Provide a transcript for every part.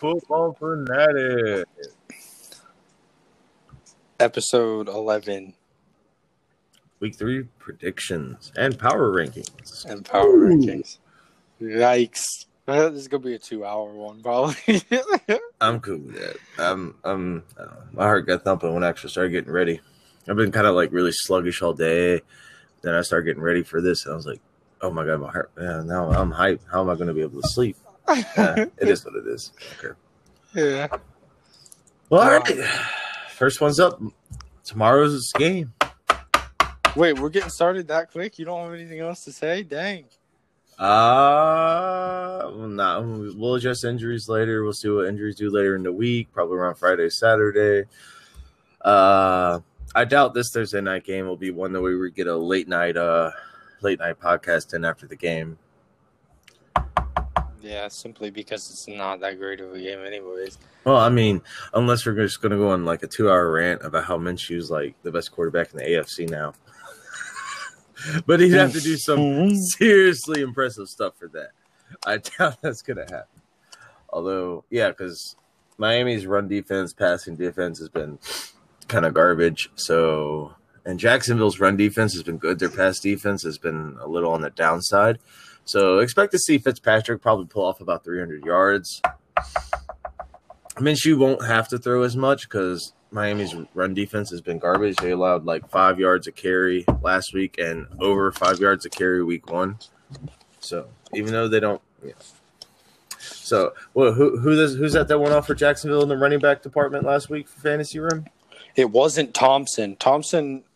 Football Fanatic. Episode 11. Week 3 predictions and power rankings. Yikes. This is going to be a 2-hour one, probably. I'm cool with that. My heart got thumping when I actually started getting ready. I've been kind of like really sluggish all day. Then I started getting ready for this, and I was like, oh my God, my heart. Yeah, now I'm hyped. How am I going to be able to sleep? It is what it is. Okay. Yeah. Well, all right. First one's up. Tomorrow's game. Wait, we're getting started that quick? You don't have anything else to say? Dang. We'll adjust injuries later. We'll see what injuries do later in the week, probably around Friday, Saturday. I doubt this Thursday night game will be one that we would get a late night podcast in after the game. Yeah, simply because it's not that great of a game anyways. Well, I mean, unless we're just going to go on like a 2-hour rant about how Minshew's like the best quarterback in the AFC now. But he'd have to do some seriously impressive stuff for that. I doubt that's going to happen. Although, yeah, because Miami's run defense, passing defense has been kind of garbage. So, and Jacksonville's run defense has been good. Their pass defense has been a little on the downside. So expect to see Fitzpatrick probably pull off about 300 yards. Minshew won't have to throw as much because Miami's run defense has been garbage. They allowed like 5 yards a carry last week and over 5 yards a carry week one. So even though they don't, yeah. So well, who's that went off for Jacksonville in the running back department last week for Fantasy Room? It wasn't Thompson.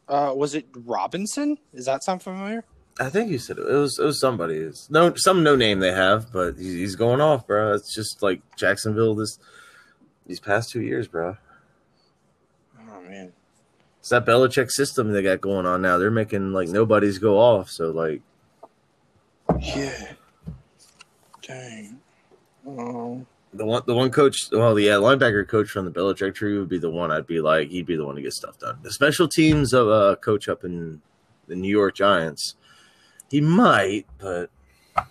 Was it Robinson? Does that sound familiar? I think you said it was somebody. It's no name they have, but he's going off, bro. It's just like Jacksonville these past 2 years, bro. Oh man, it's that Belichick system they got going on now. They're making like nobodies go off. So like, yeah, dang. Oh. The one coach, well, yeah, linebacker coach from the Belichick tree would be the one I'd be like, he'd be the one to get stuff done. The special teams of a coach up in the New York Giants. He might, but I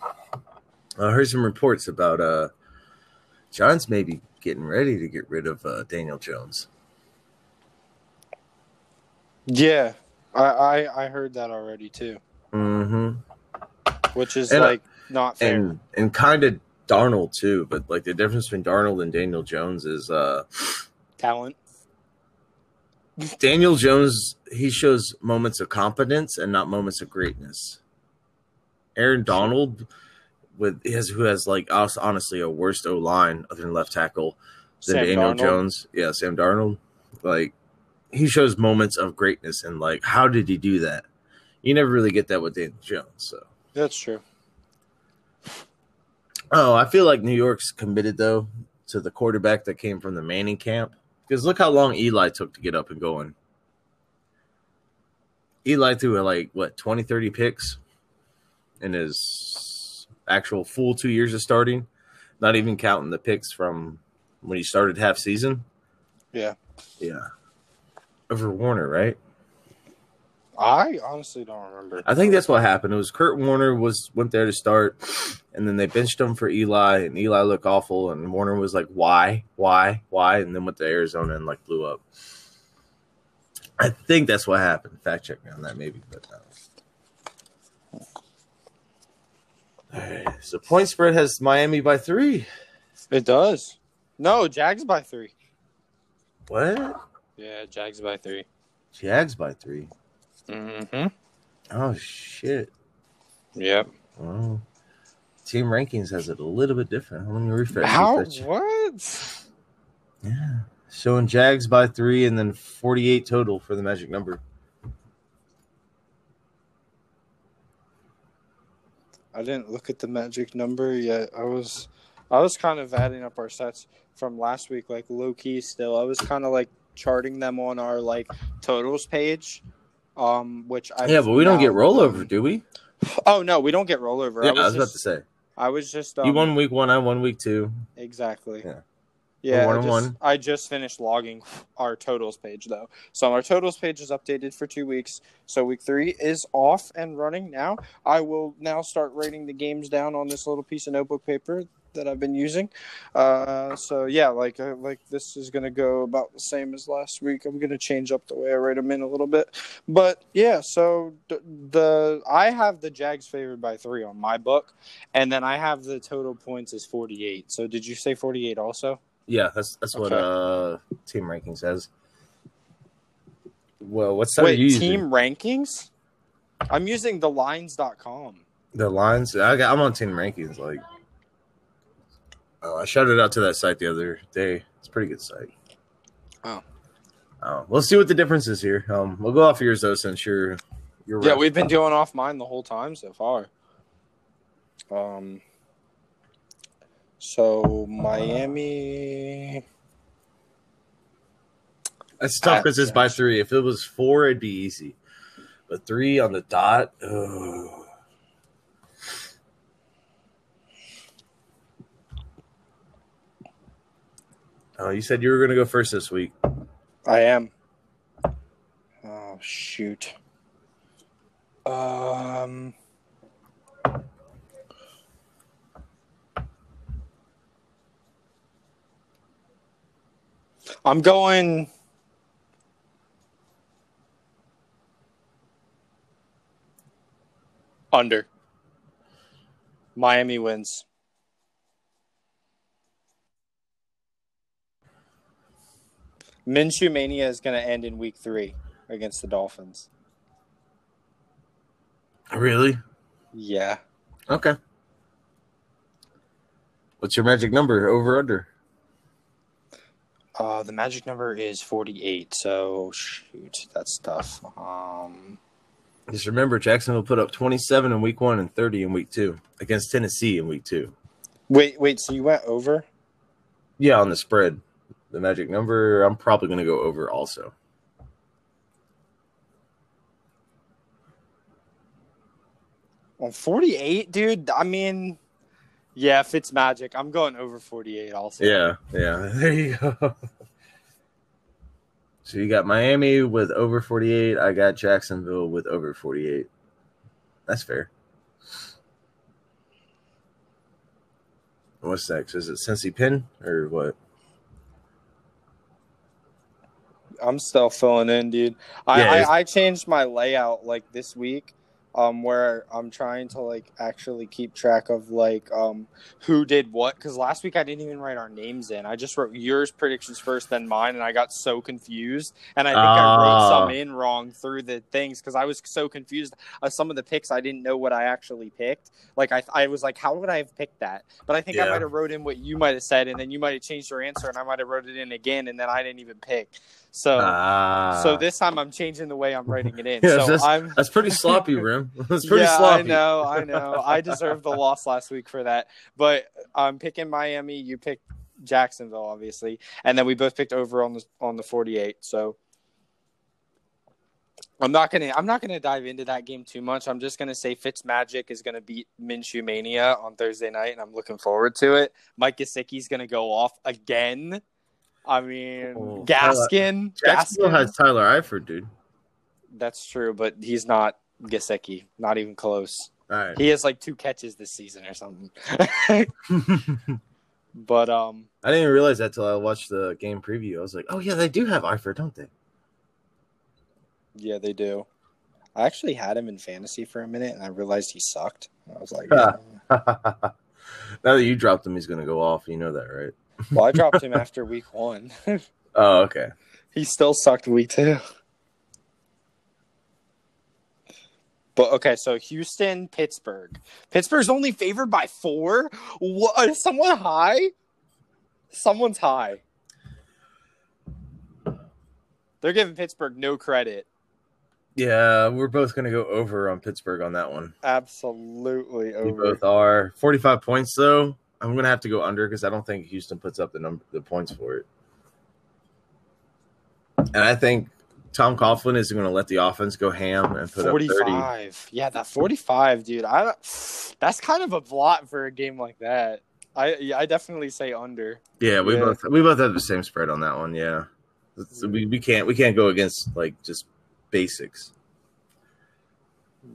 heard some reports about Giants maybe getting ready to get rid of Daniel Jones. Yeah, I heard that already too. Mm-hmm. Which is not fair. And kind of Darnold too, but like the difference between Darnold and Daniel Jones is talent. Daniel Jones, he shows moments of competence and not moments of greatness. Aaron Donald, who has like us, honestly, a worse O-line other than left tackle than Daniel Jones. Yeah, Sam Darnold. Like, he shows moments of greatness and, like, how did he do that? You never really get that with Daniel Jones. So that's true. Oh, I feel like New York's committed, though, to the quarterback that came from the Manning camp. Because look how long Eli took to get up and going. Eli threw, 20, 30 picks? In his actual full 2 years of starting, not even counting the picks from when he started half season. Yeah. Yeah. Over Warner, right? I honestly don't remember. I think that's what happened. It was Kurt Warner went there to start, and then they benched him for Eli, and Eli looked awful, and Warner was like, why? And then went to Arizona and, blew up. I think that's what happened. Fact check me on that maybe, but no. All right, so point spread has Miami by 3. It does. No, Jags by 3. What? Yeah, Jags by 3. Jags by 3? Mm-hmm. Oh, shit. Yep. Oh. Team rankings has it a little bit different. Let me refresh. How? What? Yeah. Showing Jags by 3 and then 48 total for the magic number. I didn't look at the magic number yet. I was kind of adding up our stats from last week, low key still. I was kind of charting them on our totals page, which I yeah, but we don't get rollover, do we? Oh no, we don't get rollover. Yeah, I was about to say. I was just you won week 1, I won week 2. Exactly. Yeah. Yeah, I just finished logging our totals page, though. So our totals page is updated for 2 weeks. So week 3 is off and running now. I will now start writing the games down on this little piece of notebook paper that I've been using. So yeah, like this is going to go about the same as last week. I'm going to change up the way I rate them in a little bit, but yeah, so I have the Jags favored by 3 on my book, and then I have the total points as 48. So did you say 48 also? Yeah, that's okay. What team ranking says. Well, what's that? Wait, you team using? Rankings? I'm using the lines.com. The lines? I'm on team rankings. Like, I shouted out to that site the other day. It's a pretty good site. Oh. We'll see what the difference is here. We'll go off yours, though, since you're right. Yeah, we've been doing off mine the whole time so far. So, Miami... It's tough because it's by 3. If it was 4, it'd be easy. But 3 on the dot? Oh. Oh, you said you were going to go first this week. I am. Oh, shoot. I'm going... Under. Miami wins. Minshew Mania is going to end in week 3 against the Dolphins. Really? Yeah. Okay. What's your magic number, over under? The magic number is 48, so shoot, that's tough. Just remember, Jacksonville put up 27 in week 1 and 30 in week 2 against Tennessee in week 2. Wait. So you went over? Yeah, on the spread, the magic number. I'm probably going to go over also. On 48, dude. I mean, yeah, if it's magic, I'm going over 48 also. Yeah. There you go. So you got Miami with over 48. I got Jacksonville with over 48. That's fair. What's next? Is it Cincy Penn or what? I'm still filling in, dude. I changed my layout like this week. Where I'm trying to like actually keep track of like who did what, because last week I didn't even write our names in. I just wrote yours predictions first, then mine, and I got so confused. And I think I wrote some in wrong through the things because I was so confused. Some of the picks I didn't know what I actually picked. Like I was like, how would I have picked that? But I think I might have wrote in what you might have said, and then you might have changed your answer, and I might have wrote it in again, and then I didn't even pick. So this time I'm changing the way I'm writing it in. Yeah, so that's pretty sloppy, Rim. That's pretty sloppy. I know. I deserved the loss last week for that. But I'm picking Miami. You picked Jacksonville, obviously, and then we both picked over on the 48. So I'm not gonna dive into that game too much. I'm just gonna say Fitzmagic is gonna beat Minshew Mania on Thursday night, and I'm looking forward to it. Mike Gesicki's gonna go off again. I mean, Gaskin. Jacksonville has Tyler Eifert, dude. That's true, but he's not Gesicki. Not even close. All right. He has like 2 catches this season or something. But I didn't realize that till I watched the game preview. I was like, oh yeah, they do have Eifert, don't they? Yeah, they do. I actually had him in fantasy for a minute, and I realized he sucked. I was like, yeah. Now that you dropped him, he's gonna go off. You know that, right? Well, I dropped him after week 1. Oh, okay. He still sucked week 2. But, okay, so Houston, Pittsburgh. Pittsburgh's only favored by 4? What? Is someone high? Someone's high. They're giving Pittsburgh no credit. Yeah, we're both going to go over on Pittsburgh on that one. Absolutely over. We both are. 45 points, though. I'm going to have to go under because I don't think Houston puts up the points for it. And I think Tom Coughlin is going to let the offense go ham and put 45. Up 30. Yeah, that 45, dude. That's kind of a blot for a game like that. I definitely say under. Yeah, we both have the same spread on that one, yeah. We can't go against like just basics.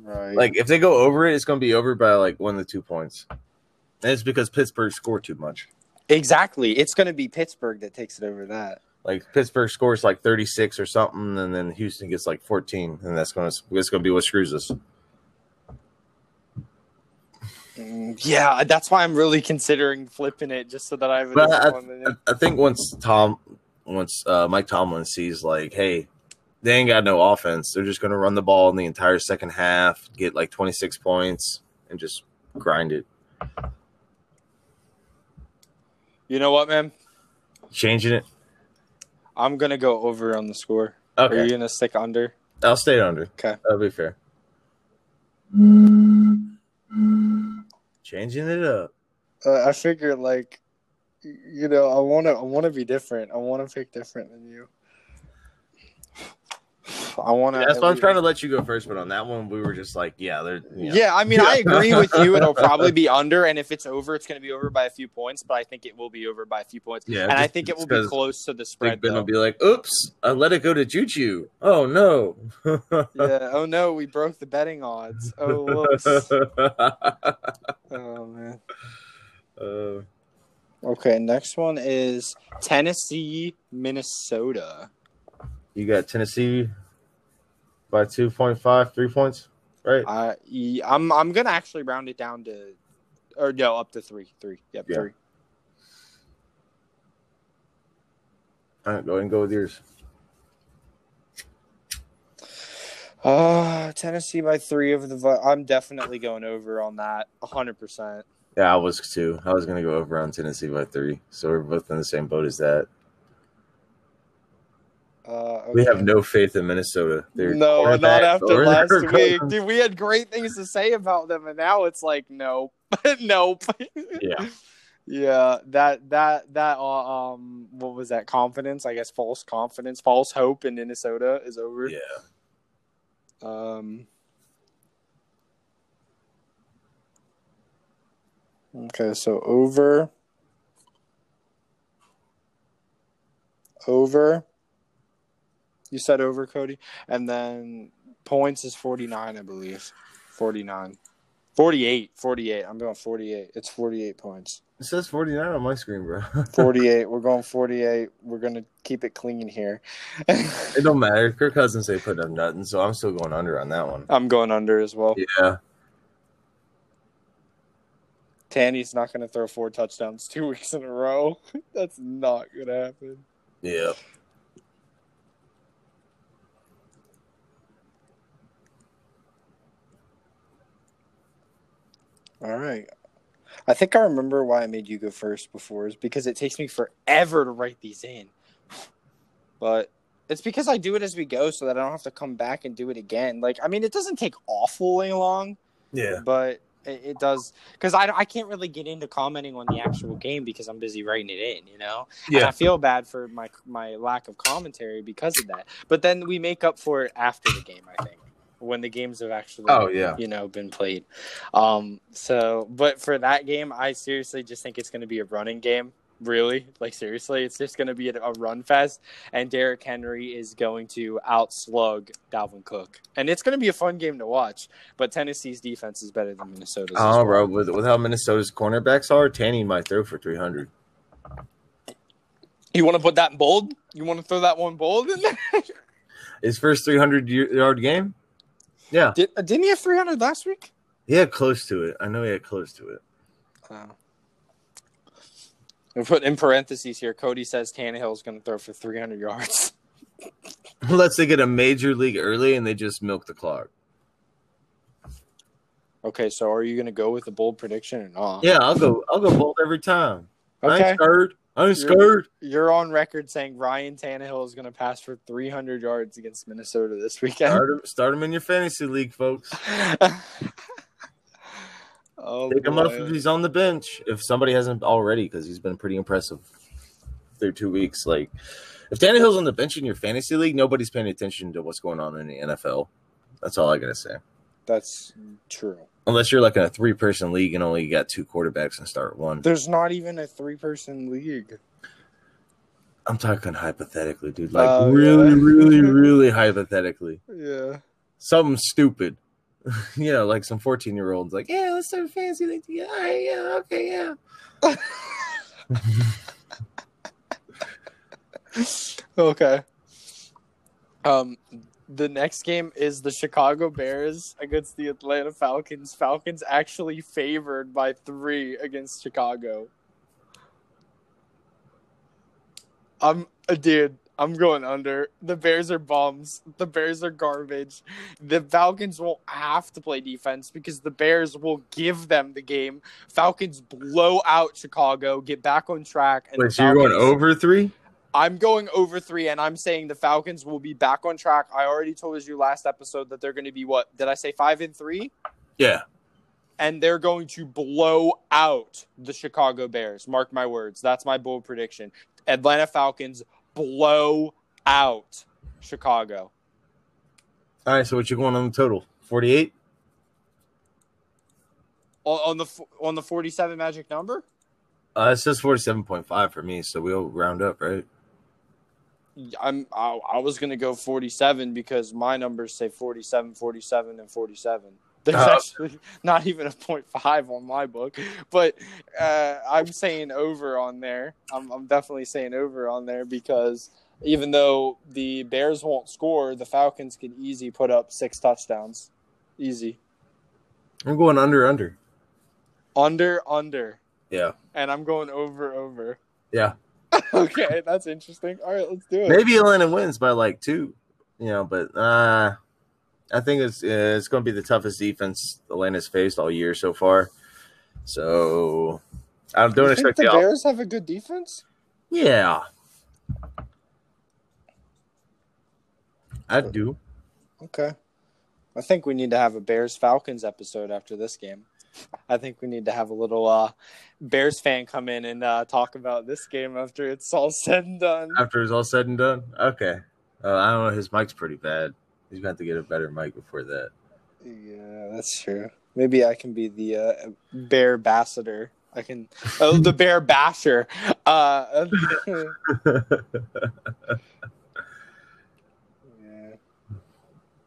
Right. Like if they go over it, it's going to be over by like 1 to 2 points. And it's because Pittsburgh scored too much. Exactly. It's going to be Pittsburgh that takes it over that. Like, Pittsburgh scores like 36 or something, and then Houston gets like 14, and that's going to be what screws us. Yeah, that's why I'm really considering flipping it, just so that I have another one. I think once Mike Tomlin sees, like, hey, they ain't got no offense. They're just going to run the ball in the entire second half, get like 26 points, and just grind it. You know what, man? Changing it. I'm going to go over on the score. Okay. Are you going to stick under? I'll stay under. Okay. That'll be fair. Changing it up. I figure, like, you know, I want to be different. I want to pick different than you. I want to. Yeah, that's why I'm trying to let you go first, but on that one, we were just like, yeah, they're. You know. Yeah, I mean, I agree with you. It'll probably be under, and if it's over, it's going to be over by a few points. But I think it will be over by a few points. Yeah, and I think it will be close to the spread. Ben will be like, "Oops, I let it go to Juju. Oh no." Yeah. Oh no, we broke the betting odds. Oh whoops. Oh man. Okay, next one is Tennessee, Minnesota. You got Tennessee by 2.5, 3 points, right? I'm gonna actually round it down to, or no, up to three. Yep, yeah. 3. All right, go ahead and go with yours. Tennessee by 3 over the. I'm definitely going over on that, 100%. Yeah, I was too. I was gonna go over on Tennessee by 3, so we're both in the same boat as that. Okay. We have no faith in Minnesota. They're no, not after last week. Dude, we had great things to say about them, and now it's like, nope. Nope. Yeah. Yeah, what was that? Confidence, I guess, false confidence, false hope in Minnesota is over. Yeah. Okay, so over. You said over, Cody. And then points is 49, I believe. 49. 48. I'm going 48. It's 48 points. It says 49 on my screen, bro. 48. We're going 48. We're going to keep it clean here. It don't matter. Kirk Cousins ain't putting up nothing, so I'm still going under on that one. I'm going under as well. Yeah. Tanny's not going to throw 4 touchdowns 2 weeks in a row. That's not going to happen. Yeah. All right. I think I remember why I made you go first before, is because it takes me forever to write these in. But it's because I do it as we go so that I don't have to come back and do it again. Like, I mean, it doesn't take awfully long. Yeah. But it does, because I can't really get into commenting on the actual game because I'm busy writing it in, you know? Yeah. And I feel bad for my lack of commentary because of that. But then we make up for it after the game, I think. When the games have actually, been played. But for that game, I seriously just think it's going to be a running game. Really, like seriously, it's just going to be a run fest. And Derrick Henry is going to outslug Dalvin Cook, and it's going to be a fun game to watch. But Tennessee's defense is better than Minnesota's. Oh, bro, with how Minnesota's cornerbacks are, Tanny might throw for 300. You want to put that in bold? You want to throw that one bold in there? His first 300-yard game. Yeah. Didn't he have 300 last week? He had close to it. I know he had close to it. Oh. We put in parentheses here, Cody says Tannehill is going to throw for 300 yards. Unless they get a major league early and they just milk the clock. Okay, so are you going to go with a bold prediction or not? Yeah, I'll go bold every time. Okay. I ain't scared. You're on record saying Ryan Tannehill is going to pass for 300 yards against Minnesota this weekend. Start him in your fantasy league, folks. Take him off if he's on the bench. If somebody hasn't already, because he's been pretty impressive through 2 weeks. Like, if Tannehill's on the bench in your fantasy league, nobody's paying attention to what's going on in the NFL. That's all I got to say. That's true. Unless you're like in a 3-person league and only got 2 quarterbacks and start one. There's not even a 3-person league. I'm talking hypothetically, dude. Like really, really, really hypothetically. Yeah. Something stupid. you know, like some 14-year-olds, like, yeah, let's start a fantasy league together. All right, yeah, okay, yeah. Okay. The next game is the Chicago Bears against the Atlanta Falcons. Falcons actually favored by 3 against Chicago. I'm going under. The Bears are bums. The Bears are garbage. The Falcons won't have to play defense because the Bears will give them the game. Falcons blow out Chicago, get back on track. And wait, so Falcons, you're going over 3? I'm going over 3, and I'm saying the Falcons will be back on track. I already told you last episode that they're going to be what? Did I say 5-3? Yeah. And they're going to blow out the Chicago Bears. Mark my words. That's my bold prediction. Atlanta Falcons blow out Chicago. All right, so what you going on the total? 48? On the 47 magic number? It says 47.5 for me, so we'll round up, right? I was going to go 47 because my numbers say 47, 47, and 47. There's actually not even a 0.5 on my book, but I'm saying over on there. I'm definitely saying over on there because even though the Bears won't score, the Falcons can easily put up 6 touchdowns. Easy. I'm going under. Under. Yeah. And I'm going over. Yeah. Okay, that's interesting. All right, let's do it. Maybe Atlanta wins by like 2, you know, but – I think it's going to be the toughest defense Atlanta's faced all year so far. So I don't expect the Bears have a good defense. Yeah, I do. Okay, I think we need to have a Bears Falcons episode after this game. I think we need to have a little Bears fan come in and talk about this game after it's all said and done. Okay. I don't know. His mic's pretty bad. He's going to have to get a better mic before that. Yeah, that's true. Maybe I can be the bear ambassador. I can – oh, the bear basher. Yeah.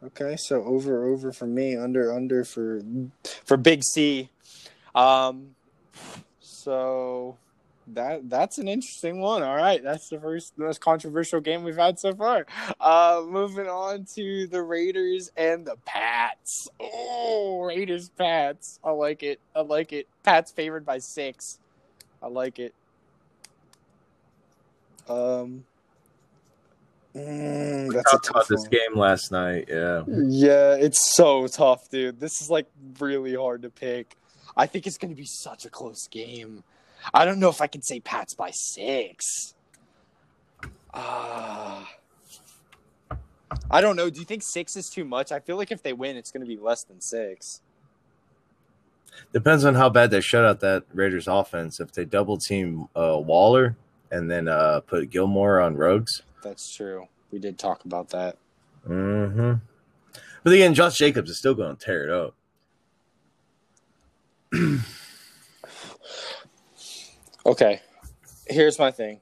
Okay, so over for me, under for Big C. So – That's an interesting one. All right. That's the most controversial game we've had so far. Moving on to the Raiders and the Pats. Oh, Raiders-Pats. I like it. Pats favored by 6. I like it. That's a tough one. This game last night, yeah. Yeah, it's so tough, dude. This is, like, really hard to pick. I think it's going to be such a close game. I don't know if I can say Pats by 6. I don't know. Do you think 6 is too much? I feel like if they win, it's going to be less than 6. Depends on how bad they shut out that Raiders offense. If they double-team Waller and then put Gilmore on Rhodes. That's true. We did talk about that. Mm-hmm. But again, Josh Jacobs is still going to tear it up. Okay, here's my thing.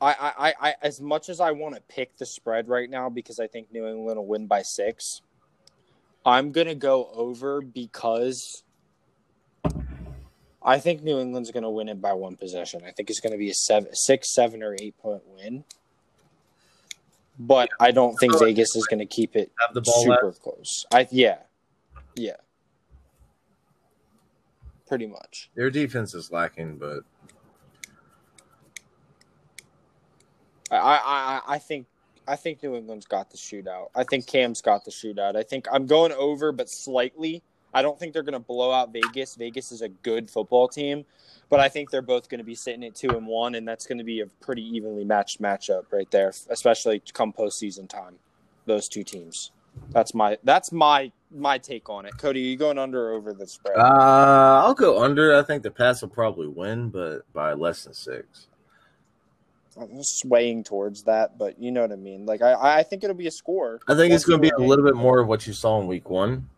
I as much as I want to pick the spread right now because I think New England will win by 6, I'm going to go over because I think New England's going to win it by 1 possession. I think it's going to be a 6, 7, or 8-point win. But I don't think Vegas is going to keep it super close. Yeah. Pretty much. Their defense is lacking, but... I think New England's got the shootout. I think Cam's got the shootout. I think I'm going over, but slightly. I don't think they're going to blow out Vegas. Vegas is a good football team, but I think they're both going to be sitting at 2-1, and that's going to be a pretty evenly matched matchup right there, especially come postseason time. Those two teams. That's my take on it. Cody, are you going under or over the spread? I'll go under. I think the Pats will probably win, but by less than 6. I'm swaying towards that, but you know what I mean. Like, I think it'll be a score. I think it's going to be a little bit more of what you saw in week 1,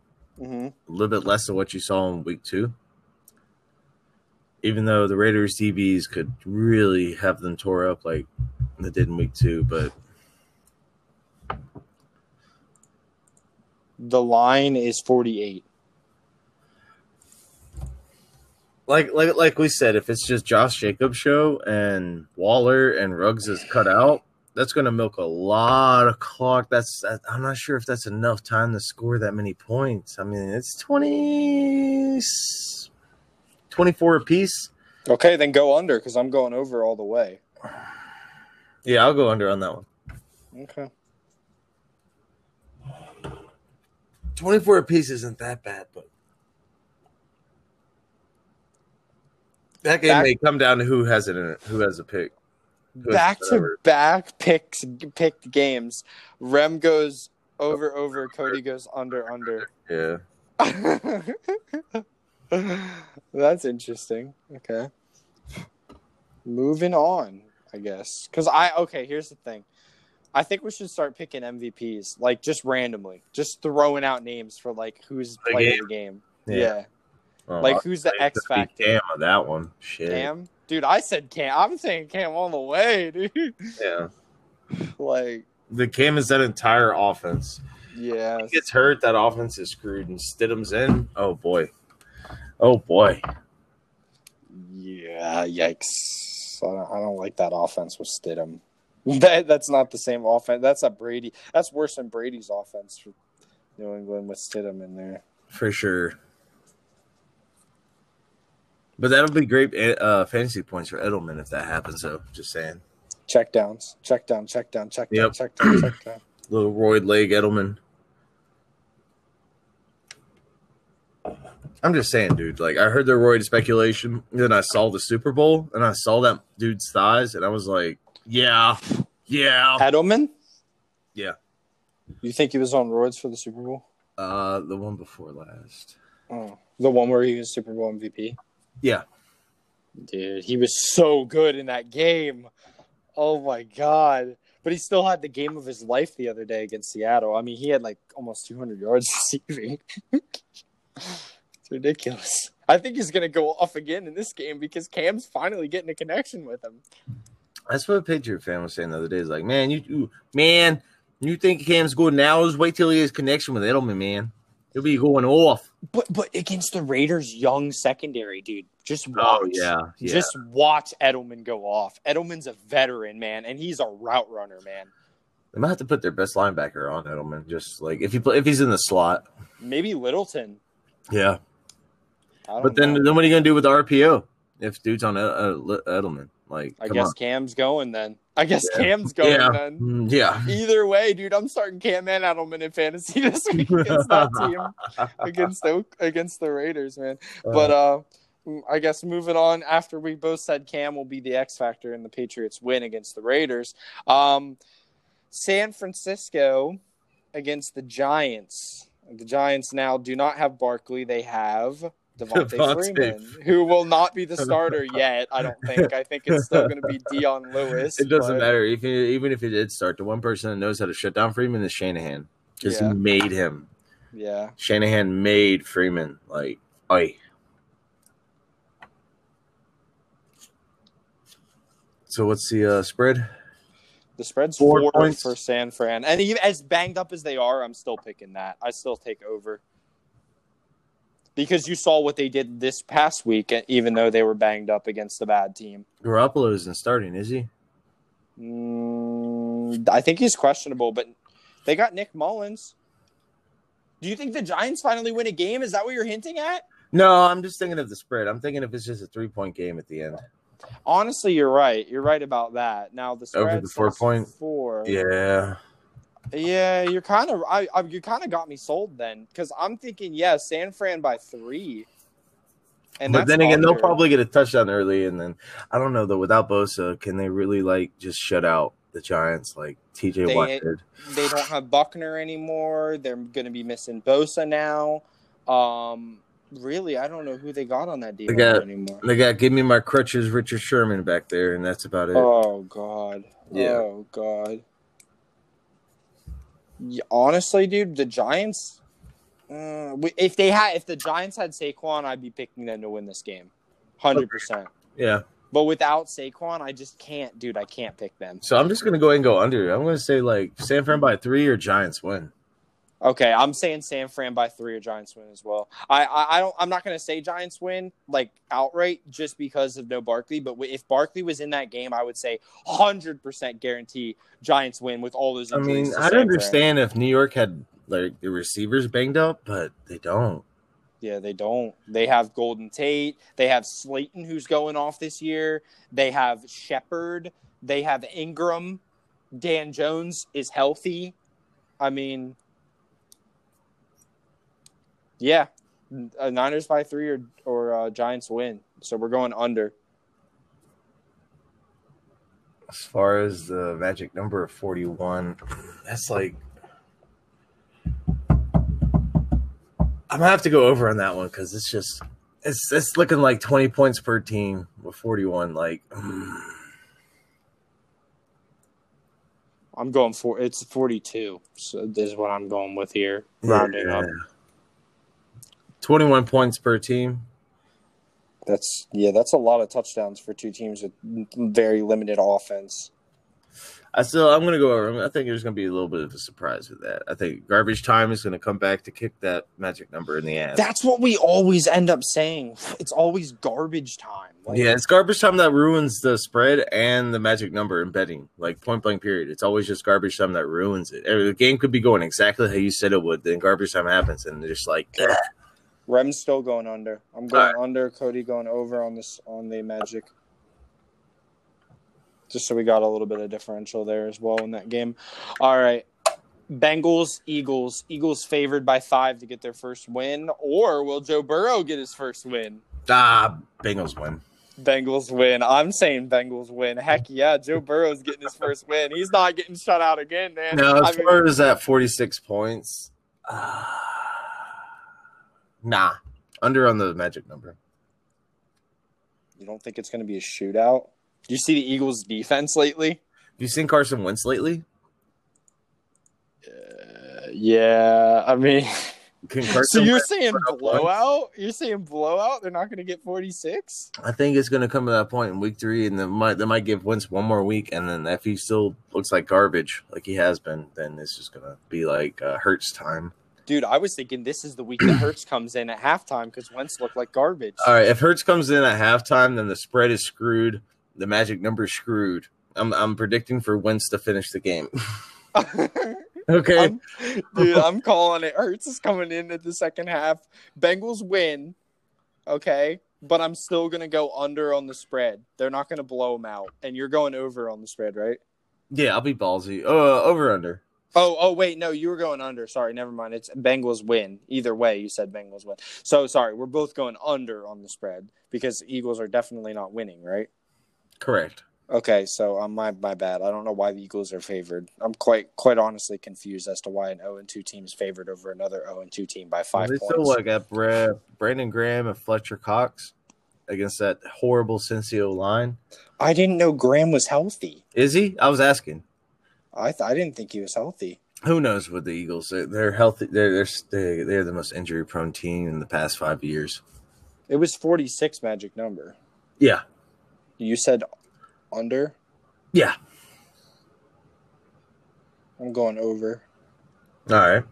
a little bit less of what you saw in week 2, even though the Raiders DBs could really have them tore up like they did in week 2. But the line is 48. Like we said, if it's just Josh Jacobs' show and Waller and Ruggs is cut out, that's going to milk a lot of clock. I'm not sure if that's enough time to score that many points. I mean, it's 24 apiece. Okay, then go under because I'm going over all the way. Yeah, I'll go under on that one. Okay. 24 apiece isn't that bad, but that game may come down to who has it in it, who has a pick. Back-to-back picked games. Rem goes over. Cody goes under. Yeah. That's interesting. Okay. Moving on, I guess. Here's the thing. I think we should start picking MVPs, like, just randomly. Just throwing out names for, like, who's playing the game. Yeah. Oh, like, who's the X factor? Cam on that one. Shit. Cam? Dude, I said Cam. I'm saying Cam all the way, dude. Yeah. Like, the Cam is that entire offense. Yeah. If he gets hurt, that offense is screwed. And Stidham's in. Oh, boy. Yeah, yikes. I don't like that offense with Stidham. That's not the same offense. That's worse than Brady's offense for New England with Stidham in there. For sure. But that'll be great fantasy points for Edelman if that happens, though. Just saying. Check down. Little roid leg Edelman. I'm just saying, dude. Like, I heard the roid speculation, then I saw the Super Bowl, and I saw that dude's thighs, and I was like, yeah. Edelman? Yeah. You think he was on roids for the Super Bowl? The one before last. Oh, the one where he was Super Bowl MVP? Yeah. Dude, he was so good in that game. Oh, my God. But he still had the game of his life the other day against Seattle. I mean, he had, like, almost 200 yards receiving. It's ridiculous. I think he's going to go off again in this game because Cam's finally getting a connection with him. That's what a Patriot fan was saying the other day. He's like, man, you think Cam's good now? Just wait till he has connection with Edelman, man. He'll be going off. But against the Raiders' young secondary, dude, just watch. Oh, yeah. Just watch Edelman go off. Edelman's a veteran, man, and he's a route runner, man. They might have to put their best linebacker on Edelman, just like if he's in the slot. Maybe Littleton. Yeah. But then what are you going to do with the RPO if dude's on Edelman? Like, I guess on. Cam's going then. Yeah. Either way, dude, I'm starting Cam and Edelman in fantasy this week against that team against the Raiders, man. But I guess moving on, after we both said Cam will be the X factor in the Patriots win against the Raiders, San Francisco against the Giants. The Giants now do not have Barkley; they have Devonta Freeman, who will not be the starter yet, I don't think. I think it's still going to be Dion Lewis. It doesn't matter. Even if he did start, the one person that knows how to shut down Freeman is Shanahan. He made him. Yeah. Shanahan made Freeman. Like, oi. So what's the spread? The spread's 4 points for San Fran. And even as banged up as they are, I'm still picking that. I still take over. Because you saw what they did this past week, even though they were banged up against the bad team. Garoppolo isn't starting, is he? I think he's questionable, but they got Nick Mullins. Do you think the Giants finally win a game? Is that what you're hinting at? No, I'm just thinking of the spread. I'm thinking if it's just a 3-point game at the end. Honestly, you're right. You're right about that. Now the spread over the 4-point. 4. Yeah. Yeah, you're kind of you kind of got me sold then, because I'm thinking, San Fran by 3. But then again, they'll probably get a touchdown early, and then I don't know though. Without Bosa, can they really just shut out the Giants like T.J. Watt did? They don't have Buckner anymore. They're going to be missing Bosa now. Really, I don't know who they got on that deal anymore. They got "Give Me My Crutches" Richard Sherman back there, and that's about it. Oh God! Yeah. Oh God! Honestly, dude, the Giants. If the Giants had Saquon, I'd be picking them to win this game, 100%. Yeah. But without Saquon, I just can't, dude. I can't pick them. So I'm just gonna go ahead and go under. I'm gonna say San Fran by 3 or Giants win. Okay, I'm saying San Fran by 3 or Giants win as well. I'm not gonna say Giants win like outright just because of no Barkley. But if Barkley was in that game, I would say 100% guarantee Giants win with all those injuries. I mean, I'd understand if New York had like the receivers banged up, but they don't. Yeah, they don't. They have Golden Tate. They have Slayton, who's going off this year. They have Shepard. They have Ingram. Dan Jones is healthy. I mean. Yeah, Niners by 3 or Giants win. So we're going under. As far as the magic number of 41, that's like I'm gonna have to go over on that one because it's just it's looking like 20 points per team with 41. Like I'm going for it's 42. So this is what I'm going with here, rounding up. 21 points per team. That's a lot of touchdowns for two teams with very limited offense. I'm going to go over. I think there's going to be a little bit of a surprise with that. I think garbage time is going to come back to kick that magic number in the ass. That's what we always end up saying. It's always garbage time. Like, yeah, it's garbage time that ruins the spread and the magic number in betting, like point blank period. It's always just garbage time that ruins it. The game could be going exactly how you said it would, then garbage time happens, and they're just like, ugh. Rem's still going under. I'm going under. Cody going over on the magic. Just so we got a little bit of differential there as well in that game. All right. Bengals, Eagles. Eagles favored by 5 to get their first win. Or will Joe Burrow get his first win? Bengals win. Bengals win. I'm saying Bengals win. Heck yeah, Joe Burrow's getting his first win. He's not getting shut out again, man. No, as far as that 46 points, nah, under on the magic number. You don't think it's going to be a shootout? Do you see the Eagles' defense lately? Have you seen Carson Wentz lately? Yeah, I mean, so you're saying blowout? You're saying blowout? They're not going to get 46? I think it's going to come to that point in week 3, and they might give Wentz one more week, and then if he still looks like garbage, like he has been, then it's just going to be like Hurts time. Dude, I was thinking this is the week that Hurts comes in at halftime because Wentz looked like garbage. All right, if Hurts comes in at halftime, then the spread is screwed. The magic number is screwed. I'm predicting for Wentz to finish the game. Okay. I'm calling it. Hurts is coming in at the second half. Bengals win, okay, but I'm still going to go under on the spread. They're not going to blow them out, and you're going over on the spread, right? Yeah, I'll be ballsy. Over, under. Oh, wait, no, you were going under. Sorry, never mind. It's Bengals win. Either way, you said Bengals win. So, sorry, we're both going under on the spread because Eagles are definitely not winning, right? Correct. Okay, so my bad. I don't know why the Eagles are favored. I'm quite honestly confused as to why an 0-2 team is favored over another 0-2 team by 5 points. They still got Brandon Graham and Fletcher Cox against that horrible Cincy O-line. I didn't know Graham was healthy. Is he? I was asking. I didn't think he was healthy. Who knows with the Eagles? They're healthy. They're the most injury-prone team in the past 5 years. It was 46 magic number. Yeah. You said under? Yeah. I'm going over. All right.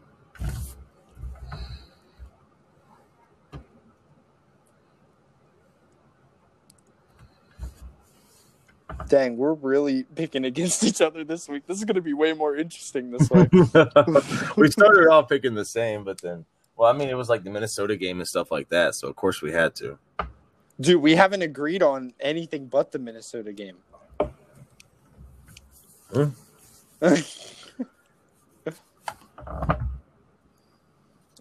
Dang, we're really picking against each other this week. This is going to be way more interesting this way. We started off picking the same, but then, well, I mean, it was like the Minnesota game and stuff like that, so of course we had to. Dude, we haven't agreed on anything but the Minnesota game. Huh?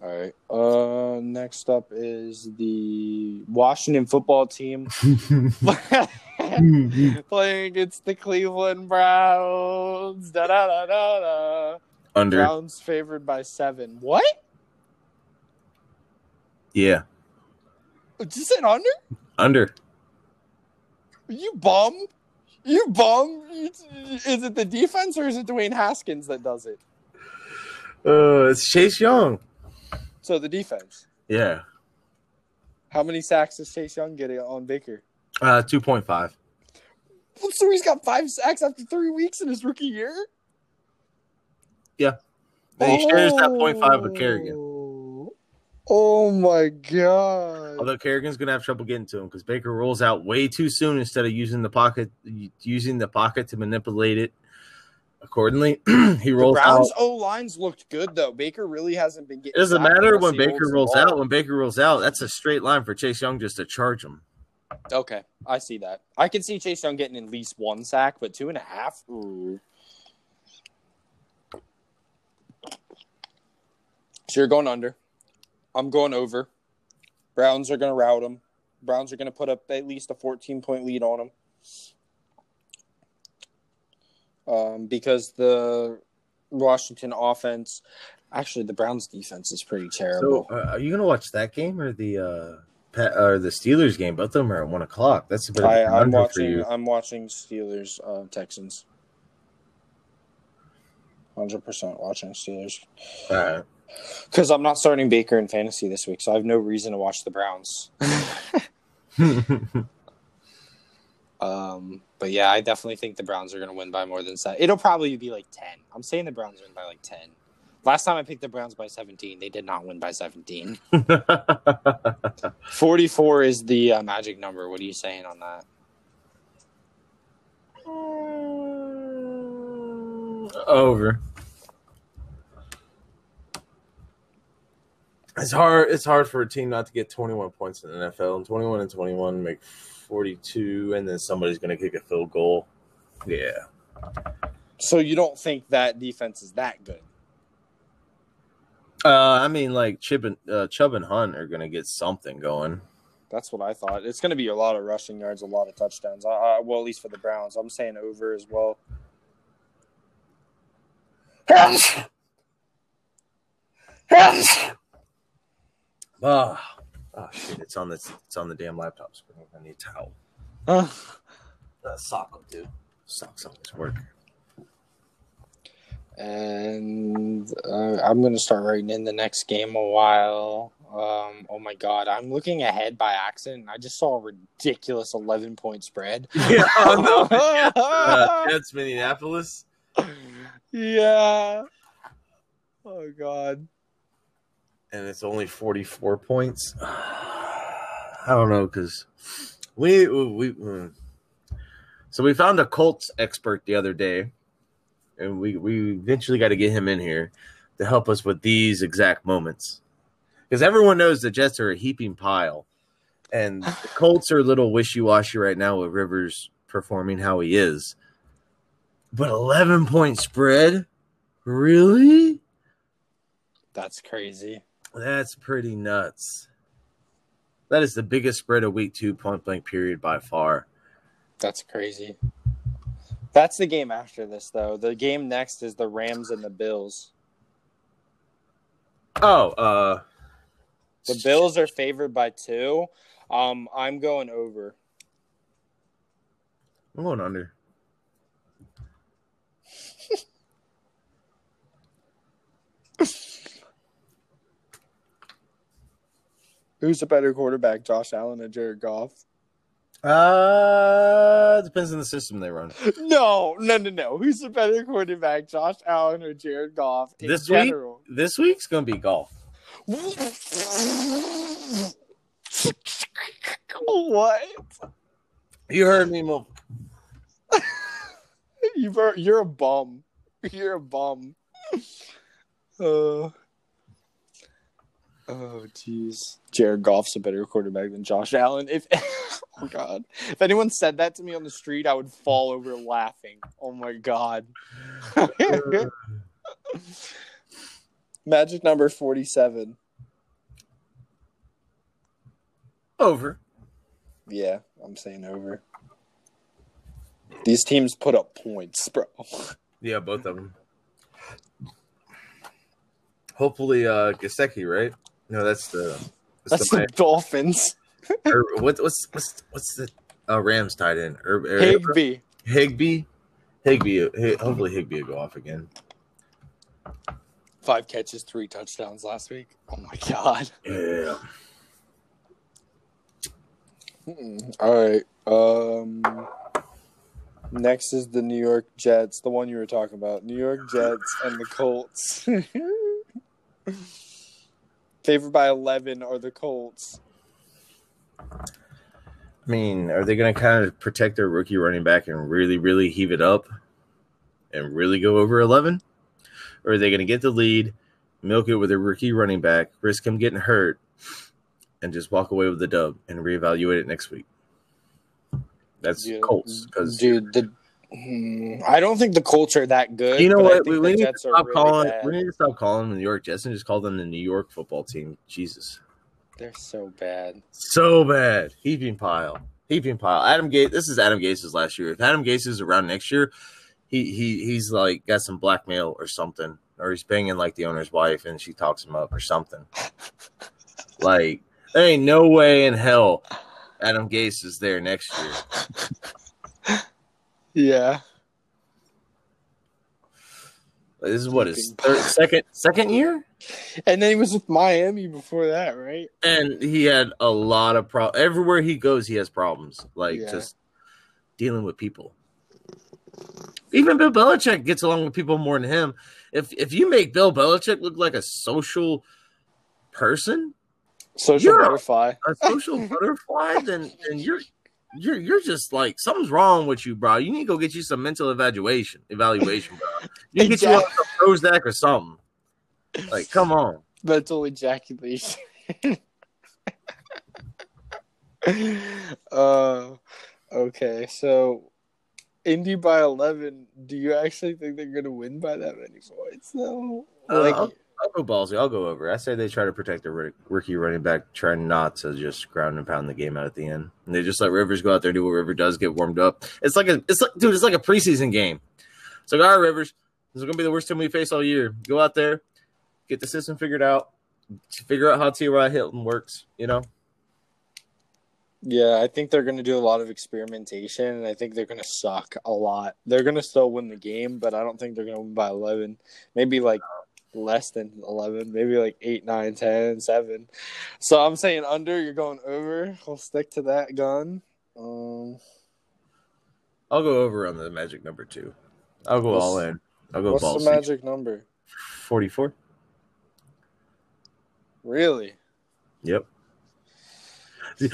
All right. Next up is the Washington football team. Playing against the Cleveland Browns. Da-da-da-da-da. Under. Browns favored by 7. What? Yeah. Did you say under? Under. You bum. You bum. Is it the defense or is it Dwayne Haskins that does it? It's Chase Young. So the defense. Yeah. How many sacks does Chase Young get on Baker? 2.5. So he's got 5 sacks after 3 weeks in his rookie year? Yeah. He shares that 0.5 with Kerrigan. Oh, my God. Although Kerrigan's going to have trouble getting to him because Baker rolls out way too soon instead of using the pocket to manipulate it accordingly. He rolls out. The Browns' O-lines looked good, though. Baker really hasn't been getting – it doesn't matter when Baker rolls out. When Baker rolls out, that's a straight line for Chase Young just to charge him. Okay, I see that. I can see Chase Young getting at least one sack, but 2.5? Ooh. So you're going under. I'm going over. Browns are going to rout them. Browns are going to put up at least a 14-point lead on them. Because the Washington offense – actually, the Browns defense is pretty terrible. So, are you going to watch that game or the Steelers game? Both of them are at 1:00. That's a bit of a wonder for you. I'm watching Steelers Texans. 100% watching Steelers. All right. Because I'm not starting Baker in fantasy this week, so I have no reason to watch the Browns. But yeah, I definitely think the Browns are going to win by more than 7. It'll probably be like 10. I'm saying the Browns win by like 10. Last time I picked the Browns by 17, they did not win by 17. 44 is the magic number. What are you saying on that? Over. It's hard for a team not to get 21 points in the NFL, and 21 and 21 make 42, and then somebody's going to kick a field goal. Yeah. So you don't think that defense is that good? I mean, like Chubb and Hunt are going to get something going. That's what I thought. It's going to be a lot of rushing yards, a lot of touchdowns. Well, at least for the Browns. I'm saying over as well. Oh shit! It's on the damn laptop screen. I need a towel. Sock will do. Socks always work. And I'm gonna start writing in the next game a while. Oh my god! I'm looking ahead by accident. And I just saw a ridiculous 11-point spread. Yeah, oh, no. That's Minneapolis. Yeah. Oh god. And it's only 44 points. I don't know, because we found a Colts expert the other day, and we eventually got to get him in here to help us with these exact moments, because everyone knows the Jets are a heaping pile, and the Colts are a little wishy-washy right now with Rivers performing how he is. But 11-point spread, really? That's crazy. That's pretty nuts. That is the biggest spread of week 2 point-blank period by far. That's crazy. That's the game after this, though. The game next is the Rams and the Bills. Oh. The Bills are favored by 2. I'm going over. I'm going under. Who's a better quarterback, Josh Allen or Jared Goff? Depends on the system they run. No. Who's the better quarterback, Josh Allen or Jared Goff in general? This week's going to be Goff. What? You heard me, Mo. You're a bum. You're a bum. Oh, geez. Jared Goff's a better quarterback than Josh Allen. If anyone said that to me on the street, I would fall over laughing. Oh, my God. Magic number 47. Over. Yeah, I'm saying over. These teams put up points, bro. Yeah, both of them. Hopefully, Gesicki, right? No, that's the Dolphins. What's the Rams tight end? Higbee. Hopefully, Higbee will go off again. 5 catches, 3 touchdowns last week. Oh my god. Yeah. All right. Next is the New York Jets, the one you were talking about. New York Jets and the Colts. Favored by 11 are the Colts. I mean, are they going to kind of protect their rookie running back and really, really heave it up and really go over 11? Or are they going to get the lead, milk it with a rookie running back, risk him getting hurt, and just walk away with the dub and reevaluate it next week? That's Colts. Dude, I don't think the Colts are that good. You know what? We need to stop calling them the New York Jets and just call them the New York football team. Jesus. They're so bad. So bad. Heaping pile. Adam Gase. This is Adam Gase's last year. If Adam Gase is around next year, he's like got some blackmail or something, or he's banging like the owner's wife and she talks him up or something. Like there ain't no way in hell Adam Gase is there next year. Yeah. This is what his second year, and then he was with Miami before that, right? And he had a lot of problems. Everywhere he goes, he has problems, just dealing with people. Even Bill Belichick gets along with people more than him. If you make Bill Belichick look like a social person, a social butterfly, then you're just like, something's wrong with you, bro. You need to go get you some mental evaluation, bro. You need to get you some Prozac or something. Like, come on. Mental ejaculation. Okay, so Indy by 11. Do you actually think they're going to win by that many points, though? I'll go ballsy. I'll go over. I say they try to protect the rookie running back, try not to just ground and pound the game out at the end. And they just let Rivers go out there and do what Rivers does, get warmed up. It's like a preseason game. It's like, all right, Rivers, this is going to be the worst team we face all year. Go out there, get the system figured out, figure out how T.Y. Hilton works, you know? Yeah, I think they're going to do a lot of experimentation, and I think they're going to suck a lot. They're going to still win the game, but I don't think they're going to win by 11. Maybe like less than 11, maybe like 8, 9, 10, 7. So I'm saying under, you're going over. I'll stick to that gun. I'll go over on the magic number 2. I'll go all in. I'll go ball. What's the magic number? 44. Really? Yep.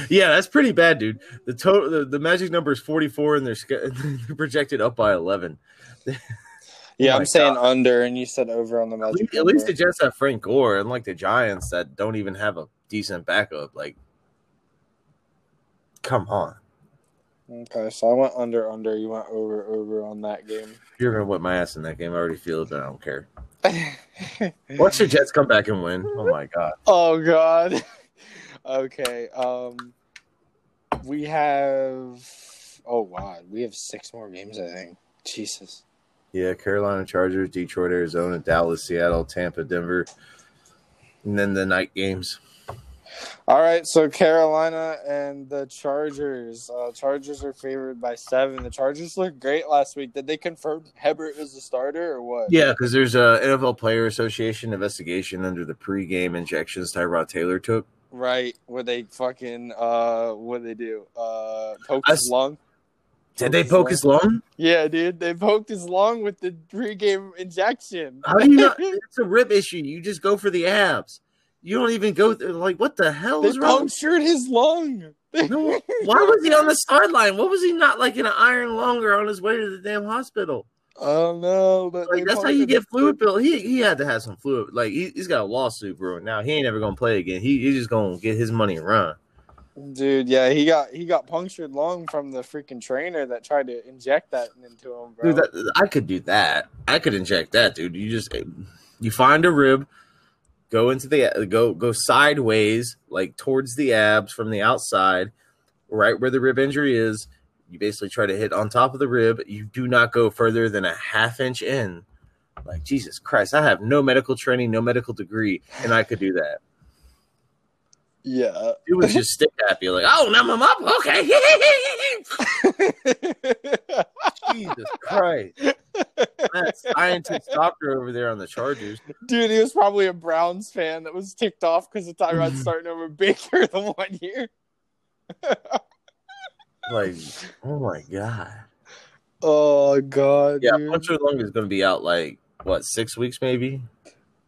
Yeah, that's pretty bad, dude. The total, the magic number is 44, and they're projected up by 11. Yeah, I'm saying under, and you said over on the magic. At least the Jets have Frank Gore, unlike the Giants that don't even have a decent backup. Like, come on. Okay, so I went under. You went over on that game. You're going to whip my ass in that game. I already feel it, but I don't care. Watch the Jets come back and win. Oh, my God. Oh, God. Okay. We have 6 more games, I think. Jesus. Yeah, Carolina Chargers, Detroit, Arizona, Dallas, Seattle, Tampa, Denver, and then the night games. All right, so Carolina and the Chargers. Chargers are favored by 7. The Chargers looked great last week. Did they confirm Hebert is the starter or what? Yeah, because there's a NFL Player Association investigation under the pregame injections Tyrod Taylor took. Right, where they fucking what they do? Poke his lung. Did they poke his lung? Yeah, dude. They poked his lung with the pregame injection. How do you not? It's a rib issue. You just go for the abs. You don't even go through. Like, what the hell is wrong? They punctured his lung. No, why was he on the sideline? What was he not like in an iron lung or on his way to the damn hospital? Oh, no. But like, that's how you get fluid bill. He had to have some fluid. Like, he's got a lawsuit brewing now. He ain't never going to play again. He's just going to get his money and run. Dude, yeah, he got punctured lung from the freaking trainer that tried to inject that into him, bro. Dude, I could do that. I could inject that, dude. You find a rib, go into the go sideways, like towards the abs from the outside, right where the rib injury is. You basically try to hit on top of the rib. You do not go further than a half inch in. Like, Jesus Christ, I have no medical training, no medical degree, and I could do that. Yeah. It was just stick happy, like, oh, numb him up? Okay. Jesus Christ. That scientist doctor over there on the Chargers. Dude, he was probably a Browns fan that was ticked off because of Tyrod starting over Baker the one year. Like, oh my God. Oh, God. Yeah, Hunter Long is going to be out like, what, 6 weeks maybe?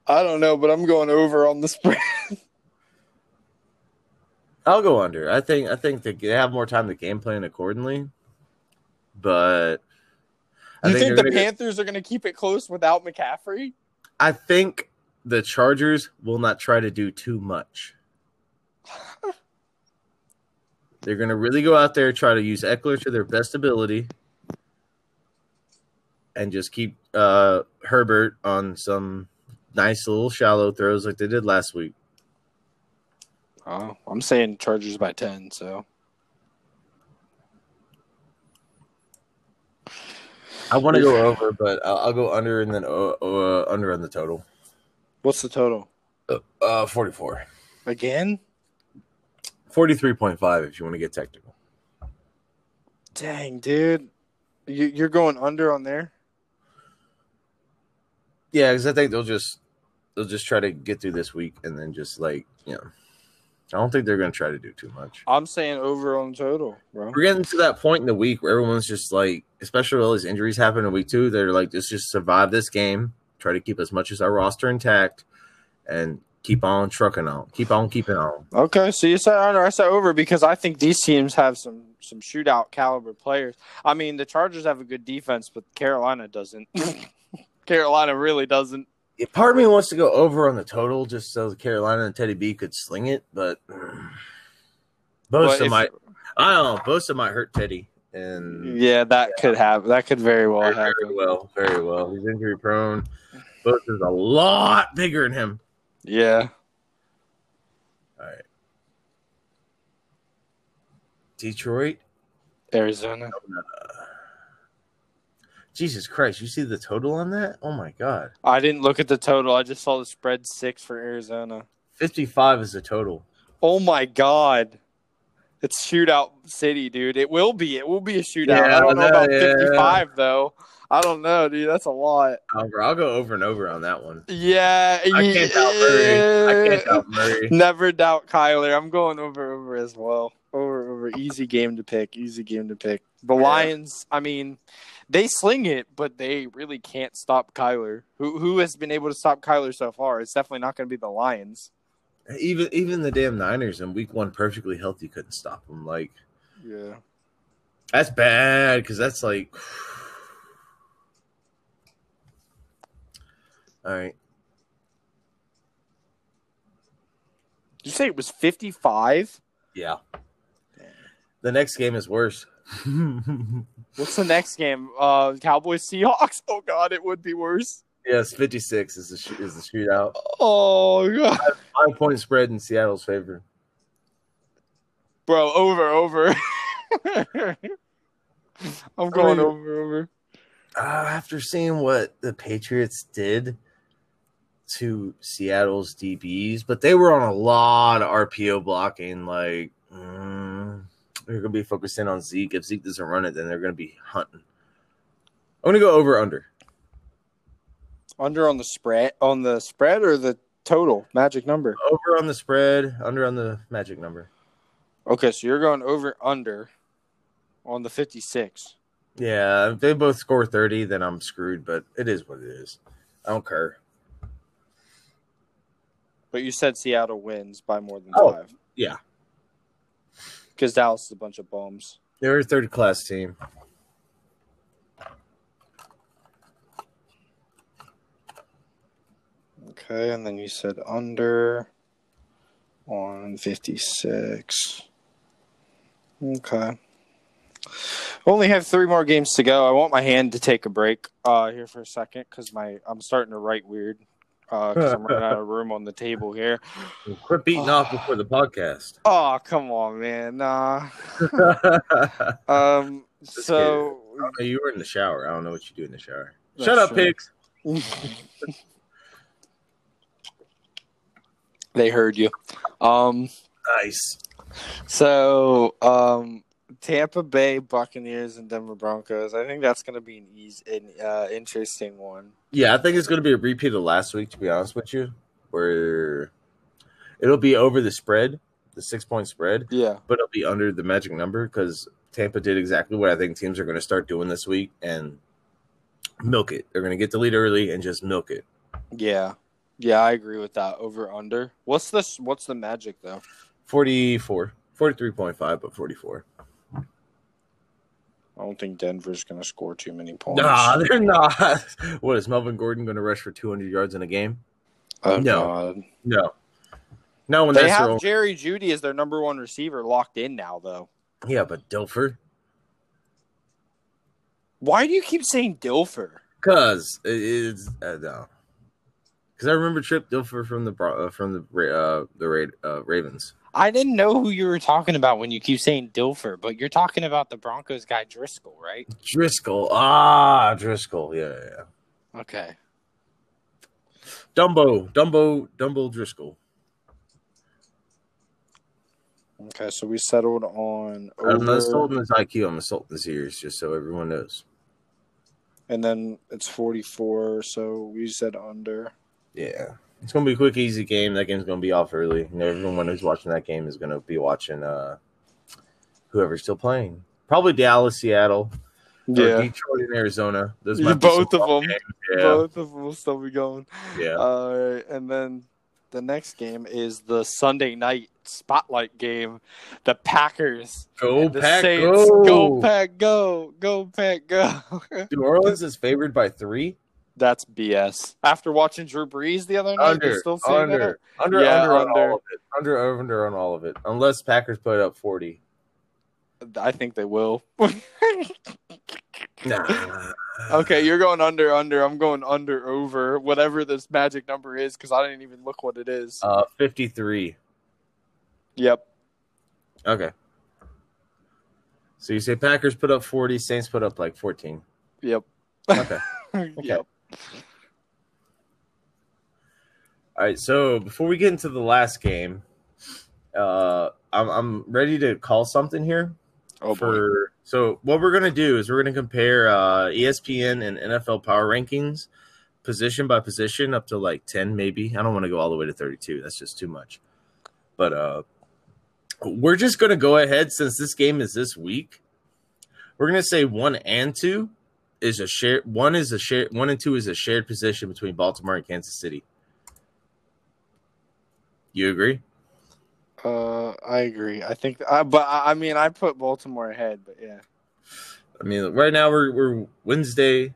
I don't know, but I'm going over on the spread. I'll go under. I think they have more time to game plan accordingly. But you think the Panthers are going to keep it close without McCaffrey? I think the Chargers will not try to do too much. They're going to really go out there, try to use Eckler to their best ability, and just keep Hebert on some nice little shallow throws like they did last week. Oh, I'm saying Chargers by 10, so. I want to go over, but I'll go under and then under on the total. What's the total? 44. Again? 43.5 if you want to get technical. Dang, dude. You're going under on there? Yeah, because I think they'll just try to get through this week and then just like, you know. I don't think they're going to try to do too much. I'm saying over on total, bro. We're getting to that point in the week where everyone's just like, especially all these injuries happen in week two, they're like, let's just survive this game, try to keep as much as our roster intact, and keep on trucking on. Keep on keeping on. Okay, so you said under, I said over because I think these teams have some shootout caliber players. I mean, the Chargers have a good defense, but Carolina doesn't. Carolina really doesn't. Yeah, part of me wants to go over on the total just so Carolina and Teddy B could sling it, but Bosa might hurt Teddy, and could happen. That could very well happen. Very well. He's injury prone. Bosa's a lot bigger than him. Yeah. All right. Detroit, Arizona. Jesus Christ, you see the total on that? Oh, my God. I didn't look at the total. I just saw the spread 6 for Arizona. 55 is the total. Oh, my God. It's shootout city, dude. It will be a shootout. Yeah, I don't know about 55, though. I don't know, dude. That's a lot. I'll go over and over on that one. Yeah. I can't doubt Murray. Never doubt Kyler. I'm going over as well. Over. Easy game to pick. The Lions, I mean – they sling it, but they really can't stop Kyler. Who has been able to stop Kyler so far? It's definitely not going to be the Lions. Even the damn Niners in Week 1, perfectly healthy, couldn't stop them. Like, yeah, that's bad because that's like. All right. Did you say it was 55? Yeah. Damn. The next game is worse. What's the next game? Cowboys Seahawks. Oh God, it would be worse. Yes, 56 is the shootout. Oh God, 5 point spread in Seattle's favor. Bro, over. I'm going over. After seeing what the Patriots did to Seattle's DBs, but they were on a lot of RPO blocking, like. They're going to be focusing on Zeke. If Zeke doesn't run it, then they're going to be hunting. I'm going to go over under. Under on the spread? On the spread or the total magic number? Over on the spread, under on the magic number. Okay, so you're going over under on the 56. Yeah, if they both score 30, then I'm screwed, but it is what it is. I don't care. But you said Seattle wins by more than 5. Yeah. Because Dallas is a bunch of bums. They're a third-class team. Okay, and then you said under on 56. Okay. Only have 3 more games to go. I want my hand to take a break here for a second because I'm starting to write weird because I'm running out of room on the table here. Quit beating off before the podcast. Oh, come on, man. Nah. So you were in the shower. I don't know what you do in the shower. Shut up, pigs. They heard you. Nice. So, Tampa Bay Buccaneers and Denver Broncos. I think that's going to be an interesting one. Yeah, I think it's going to be a repeat of last week, to be honest with you, where it'll be over the spread, the 6-point spread. Yeah. But it'll be under the magic number because Tampa did exactly what I think teams are going to start doing this week and milk it. They're going to get the lead early and just milk it. Yeah. Yeah, I agree with that. Over, under. What's this? What's the magic, though? 44. 43.5, but 44. I don't think Denver's going to score too many points. Nah, they're not. What, is Melvin Gordon going to rush for 200 yards in a game? Oh, no. God. No. No, when they have their Jerry Jeudy as their number one receiver locked in now, though. Yeah, but Dilfer. Why do you keep saying Dilfer? Because it's no. Because I remember Tripp Dilfer from the Ravens. I didn't know who you were talking about when you keep saying Dilfer, but you're talking about the Broncos guy Driscoll, right? Driscoll, Driscoll, yeah. Okay. Dumbo Driscoll. Okay, so we settled on over. I'm assaulting his IQ. I'm assaulting his ears, just so everyone knows. And then it's 44, so we said under. Yeah. It's going to be a quick, easy game. That game's going to be off early. You know, everyone who's watching that game is going to be watching whoever's still playing. Probably Dallas, Seattle, yeah. Detroit, and Arizona. Those might both of them. Yeah. Both of them will still be going. Yeah. And then the next game is the Sunday night spotlight game, the Packers. Go Pack, Saints. Go! Go Pack, go! Go Pack, go! New Orleans is favored by 3? That's BS. After watching Drew Brees the other night, they're still seeing Under on all of it. Unless Packers put up 40. I think they will. Nah. Okay, you're going under. I'm going under, over. Whatever this magic number is, because I didn't even look what it is. 53. Yep. Okay. So you say Packers put up 40, Saints put up like 14. Yep. Okay. Yep. All right, so before we get into the last game, I'm ready to call something here. So what we're going to do is we're going to compare ESPN and NFL power rankings position by position up to like 10 maybe. I don't want to go all the way to 32. That's just too much. But we're just going to go ahead, since this game is this week, we're going to say 1 and 2 is a share. 1 and 2 is a shared position between Baltimore and Kansas City. You agree? I agree. I think, but I mean, I put Baltimore ahead, but yeah. I mean, right now we're Wednesday,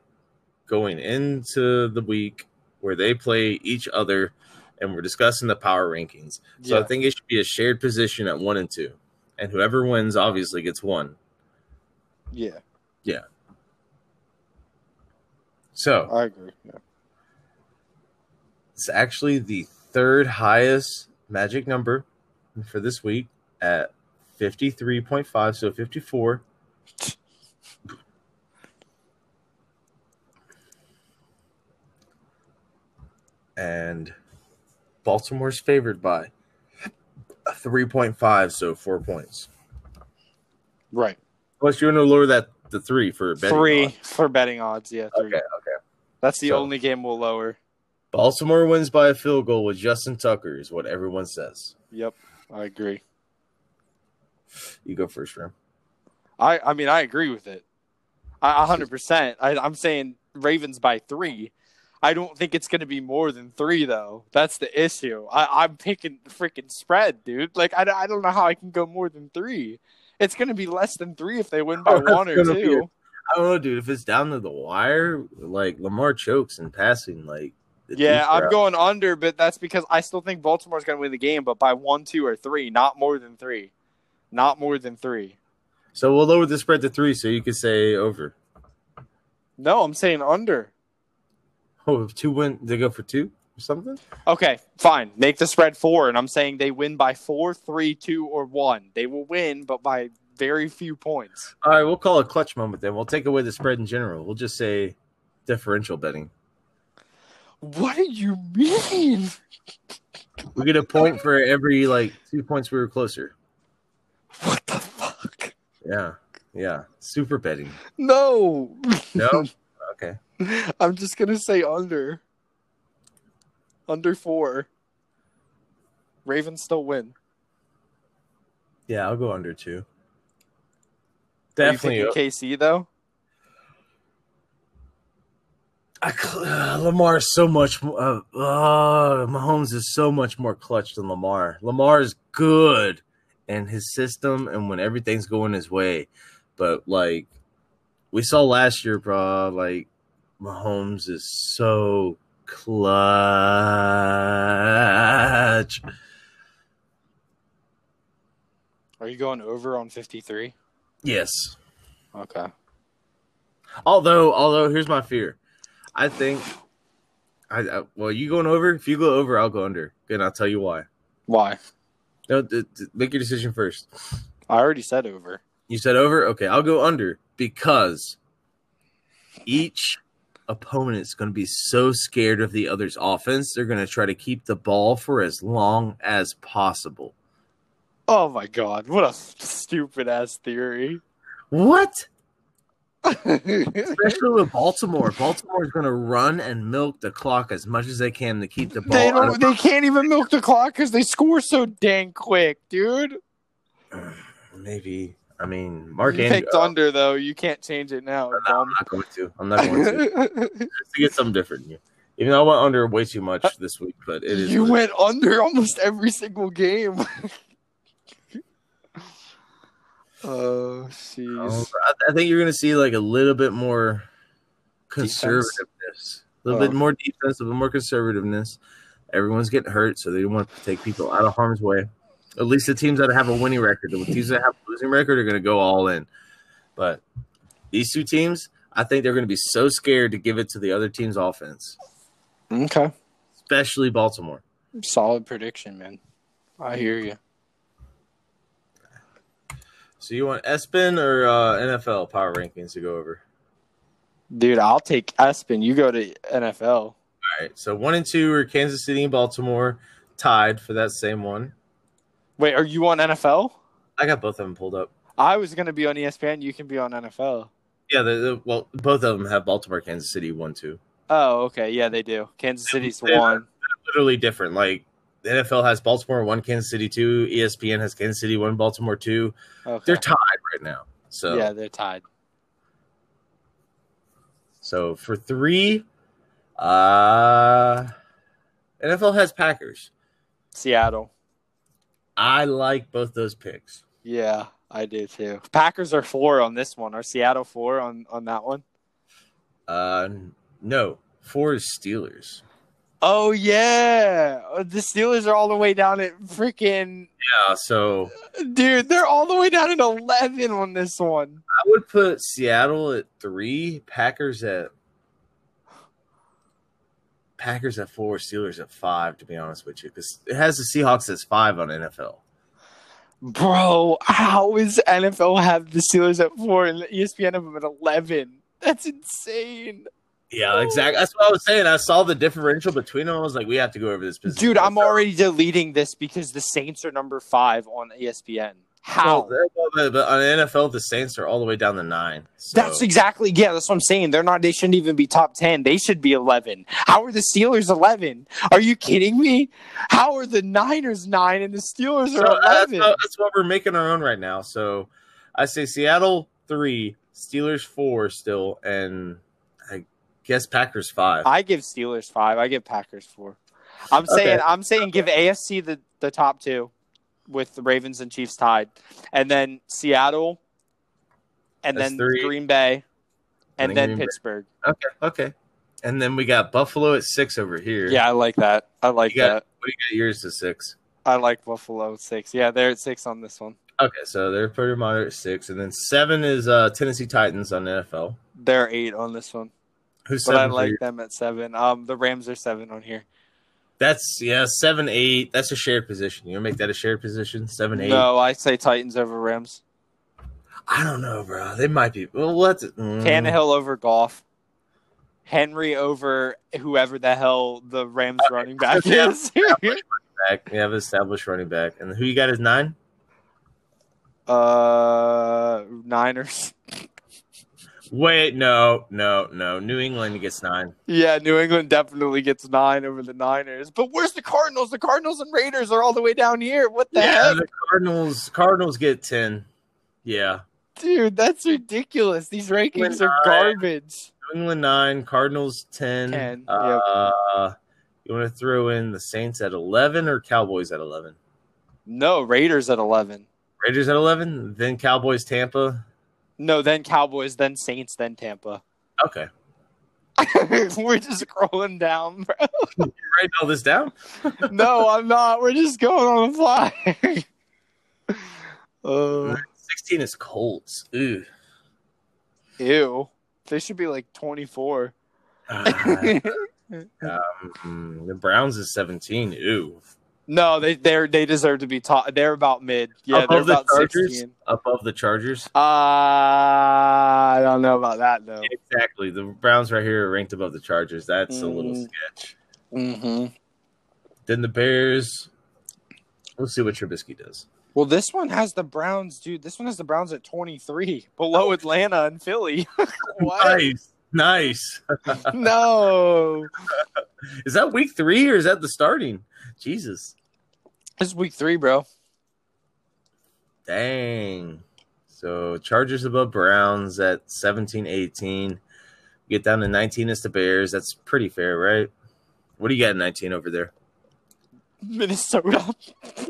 going into the week where they play each other, and we're discussing the power rankings. So yeah. I think it should be a shared position at 1 and 2, and whoever wins obviously gets 1. Yeah. Yeah. So I agree. Yeah. It's actually the third highest magic number for this week at 53.5, so 54. And Baltimore's favored by 3.5, so 4 points. Right. Unless you want to lower that to 3 for betting odds. 3 for betting odds, yeah. 3. Okay. That's the only game we'll lower. Baltimore wins by a field goal with Justin Tucker is what everyone says. Yep. I agree. You go first, Ram. I mean, I agree with it. 100%. I'm saying Ravens by 3. I don't think it's going to be more than 3, though. That's the issue. I'm picking the freaking spread, dude. Like, I don't know how I can go more than 3. It's going to be less than 3 if they win by 1 or 2. I don't know, dude. If it's down to the wire, like, Lamar chokes in passing, like. Yeah, I'm going under, but that's because I still think Baltimore's going to win the game, but by 1, 2, or 3, not more than 3. Not more than 3. So we'll lower the spread to 3, so you could say over. No, I'm saying under. Oh, if 2 win, they go for 2 or something? Okay, fine. Make the spread 4, and I'm saying they win by 4, 3, 2, or 1. They will win, but by very few points. All right, we'll call a clutch moment then. We'll take away the spread in general. We'll just say differential betting. What do you mean? We get a point for every, 2 points we were closer. What the fuck? Yeah. Super betting. No? Okay. I'm just going to say under. Under 4. Ravens still win. Yeah, I'll go under 2. Definitely. KC, though? Lamar's so much more Mahomes is so much more clutch than Lamar. Lamar is good in his system and when everything's going his way. But, like, we saw last year, bro, like, Mahomes is so clutch. Are you going over on 53? Yes. Okay. Although here's my fear. I think you going over? If you go over, I'll go under. And I'll tell you why. Why? No, make your decision first. I already said over. You said over? Okay, I'll go under because each opponent's going to be so scared of the other's offense, they're going to try to keep the ball for as long as possible. Oh, my God. What a stupid-ass theory. What? Especially with Baltimore. Baltimore is going to run and milk the clock as much as they can to keep the ball. They can't even milk the clock because they score so dang quick, dude. Maybe. I mean, Mark Andrews. You picked under, though. You can't change it now. No, I'm not going to. Just to get something different. Yeah. Even though I went under way too much this week, but it is. You went under almost every single game. Oh, jeez. I think you're going to see like a little bit more conservativeness. A little bit more defense, a little more conservativeness. Everyone's getting hurt, so they don't want to take people out of harm's way. At least the teams that have a winning record. The teams that have a losing record are going to go all in. But these two teams, I think they're going to be so scared to give it to the other team's offense. Okay. Especially Baltimore. Solid prediction, man. I hear you. So you want ESPN or NFL power rankings to go over? Dude, I'll take ESPN. You go to NFL. All right. So 1 and 2 are Kansas City and Baltimore tied for that same one. Wait, are you on NFL? I got both of them pulled up. I was going to be on ESPN. You can be on NFL. Yeah, well, both of them have Baltimore, Kansas City 1-2. Oh, okay. Yeah, they do. Kansas City's one. Literally different. Like, the NFL has Baltimore 1, Kansas City 2. ESPN has Kansas City 1, Baltimore 2. Okay. They're tied right now. So yeah, they're tied. So for 3, NFL has Packers. Seattle. I like both those picks. Yeah, I do too. Packers are 4 on this one. Are Seattle 4 on that one? No. 4 is Steelers. Oh, yeah. The Steelers are all the way down at freaking... Yeah, so... Dude, they're all the way down at 11 on this one. I would put Seattle at 3, Packers at 4, Steelers at 5, to be honest with you, because it has the Seahawks as 5 on NFL. Bro, how is NFL have the Steelers at 4 and ESPN have them at 11? That's insane. Yeah, exactly. That's what I was saying. I saw the differential between them. I was like, we have to go over this position. Dude, I'm already deleting this because the Saints are number 5 on ESPN. How? Well, but on NFL, the Saints are all the way down to 9. So. That's exactly, yeah, that's what I'm saying. They shouldn't even be top 10. They should be 11. How are the Steelers 11? Are you kidding me? How are the Niners 9 and the Steelers are 11? That's what we're making our own right now. So I say Seattle 3, Steelers 4 still, and I guess Packers 5. I give Steelers 5. I give Packers 4. I'm saying give AFC the top 2. With the Ravens and Chiefs tied. And then Seattle. And that's then 3. Green Bay. And then Pittsburgh. Okay. And then we got Buffalo at 6 over here. Yeah, I like that. What do you got yours to 6? I like Buffalo at 6. Yeah, they're at 6 on this one. Okay, so they're pretty moderate at 6. And then 7 is Tennessee Titans on the NFL. They're 8 on this one. Who's 7? But I like them at 7. The Rams are 7 on here. That's 7-8. That's a shared position. You want to make that a shared position? 7-8. No, I say Titans over Rams. I don't know, bro. They might be. Well, Tannehill over Goff. Henry over whoever the hell the Rams running back is. We have an established running back. And who you got is 9? Niners. Wait, no. New England gets 9. Yeah, New England definitely gets 9 over the Niners. But where's the Cardinals? The Cardinals and Raiders are all the way down here. What the heck? The Cardinals get 10. Yeah. Dude, that's ridiculous. These rankings are garbage. New England 9, Cardinals 10. Yep. You want to throw in the Saints at 11 or Cowboys at 11? No, Raiders at 11. Raiders at 11? Then Cowboys, Tampa? No, then Cowboys, then Saints, then Tampa. Okay. We're just scrolling down, bro. You're writing all this down? No, I'm not. We're just going on the fly. 16 is Colts. Ooh. Ew. They should be like 24. The Browns is 17. Ooh. No, they deserve to be top. They're about mid. Yeah, above they're about the Chargers, 16. Above the Chargers? I don't know about that, though. Exactly. The Browns right here are ranked above the Chargers. That's a little sketch. Mm-hmm. Then the Bears. We'll see what Trubisky does. Well, this one has the Browns, dude. This one has the Browns at 23, below Atlanta and Philly. What? Nice. No. Is that week 3 or is that the starting? Jesus. This is week 3, bro. Dang. So Chargers above Browns at 17-18. Get down to 19 is the Bears. That's pretty fair, right? What do you got at 19 over there? Minnesota.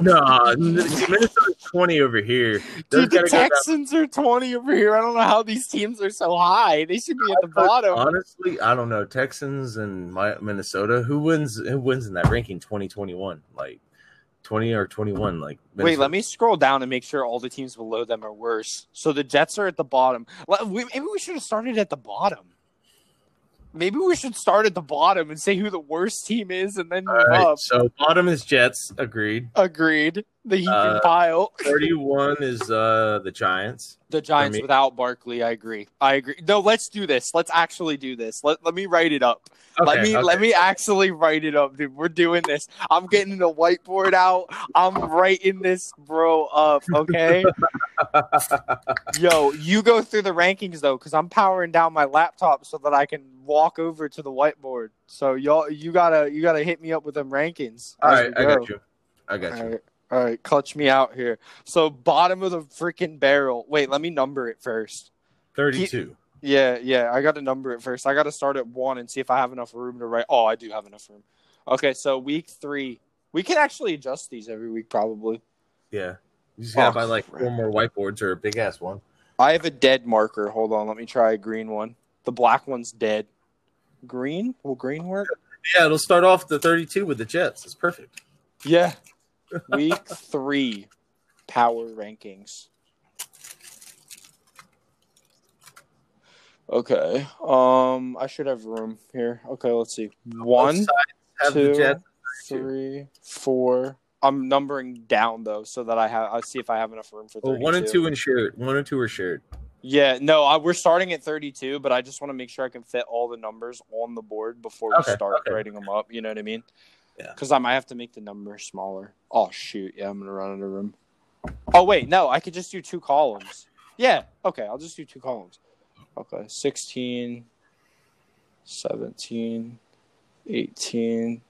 No, Minnesota's 20 over here. Dude, the Texans are 20 over here. I don't know how these teams are so high. They should be at the bottom. Honestly, I don't know. Texans and Minnesota. Who wins in that ranking? 2021, like 20 or 21, like. Minnesota. Wait, let me scroll down and make sure all the teams below them are worse. So the Jets are at the bottom. Maybe we should have started at the bottom. Maybe we should start at the bottom and say who the worst team is and then move up. So bottom is Jets. Agreed. The heaping pile. 31 is the Giants. The Giants without Barkley. I agree. No, let's do this. Let's actually do this. Let me write it up. Okay, let me actually write it up, dude. We're doing this. I'm getting the whiteboard out. I'm writing this bro up, okay? Yo, you go through the rankings though, because I'm powering down my laptop so that I can walk over to the whiteboard. So y'all, you gotta hit me up with them rankings. All right, I got you. All right, clutch me out here. So bottom of the freaking barrel. Wait, let me number it first. 32. Yeah. I got to number it first. I got to start at 1 and see if I have enough room to write. Oh, I do have enough room. Okay, so week 3. We can actually adjust these every week, probably. Yeah. You just got to buy like 4 more whiteboards or a big ass one. I have a dead marker. Hold on, let me try a green one. The black one's dead. Green? Will green work? Yeah, it'll start off the 32 with the Jets. It's perfect. Yeah. Week 3 power rankings. Okay. I should have room here. Okay, let's see. 1, 2, 3, 4. I'm numbering down though, so that I'll see if I have enough room for 32. 1 and 2 in shared. 1 and 2 are shared. Yeah, no, we're starting at 32, but I just want to make sure I can fit all the numbers on the board before we start writing them up. You know what I mean? Yeah. Because I might have to make the number smaller. Oh, shoot. Yeah, I'm going to run out of room. Oh, wait. No, I could just do 2 columns. Yeah. Okay, I'll just do 2 columns. Okay, 16, 17, 18,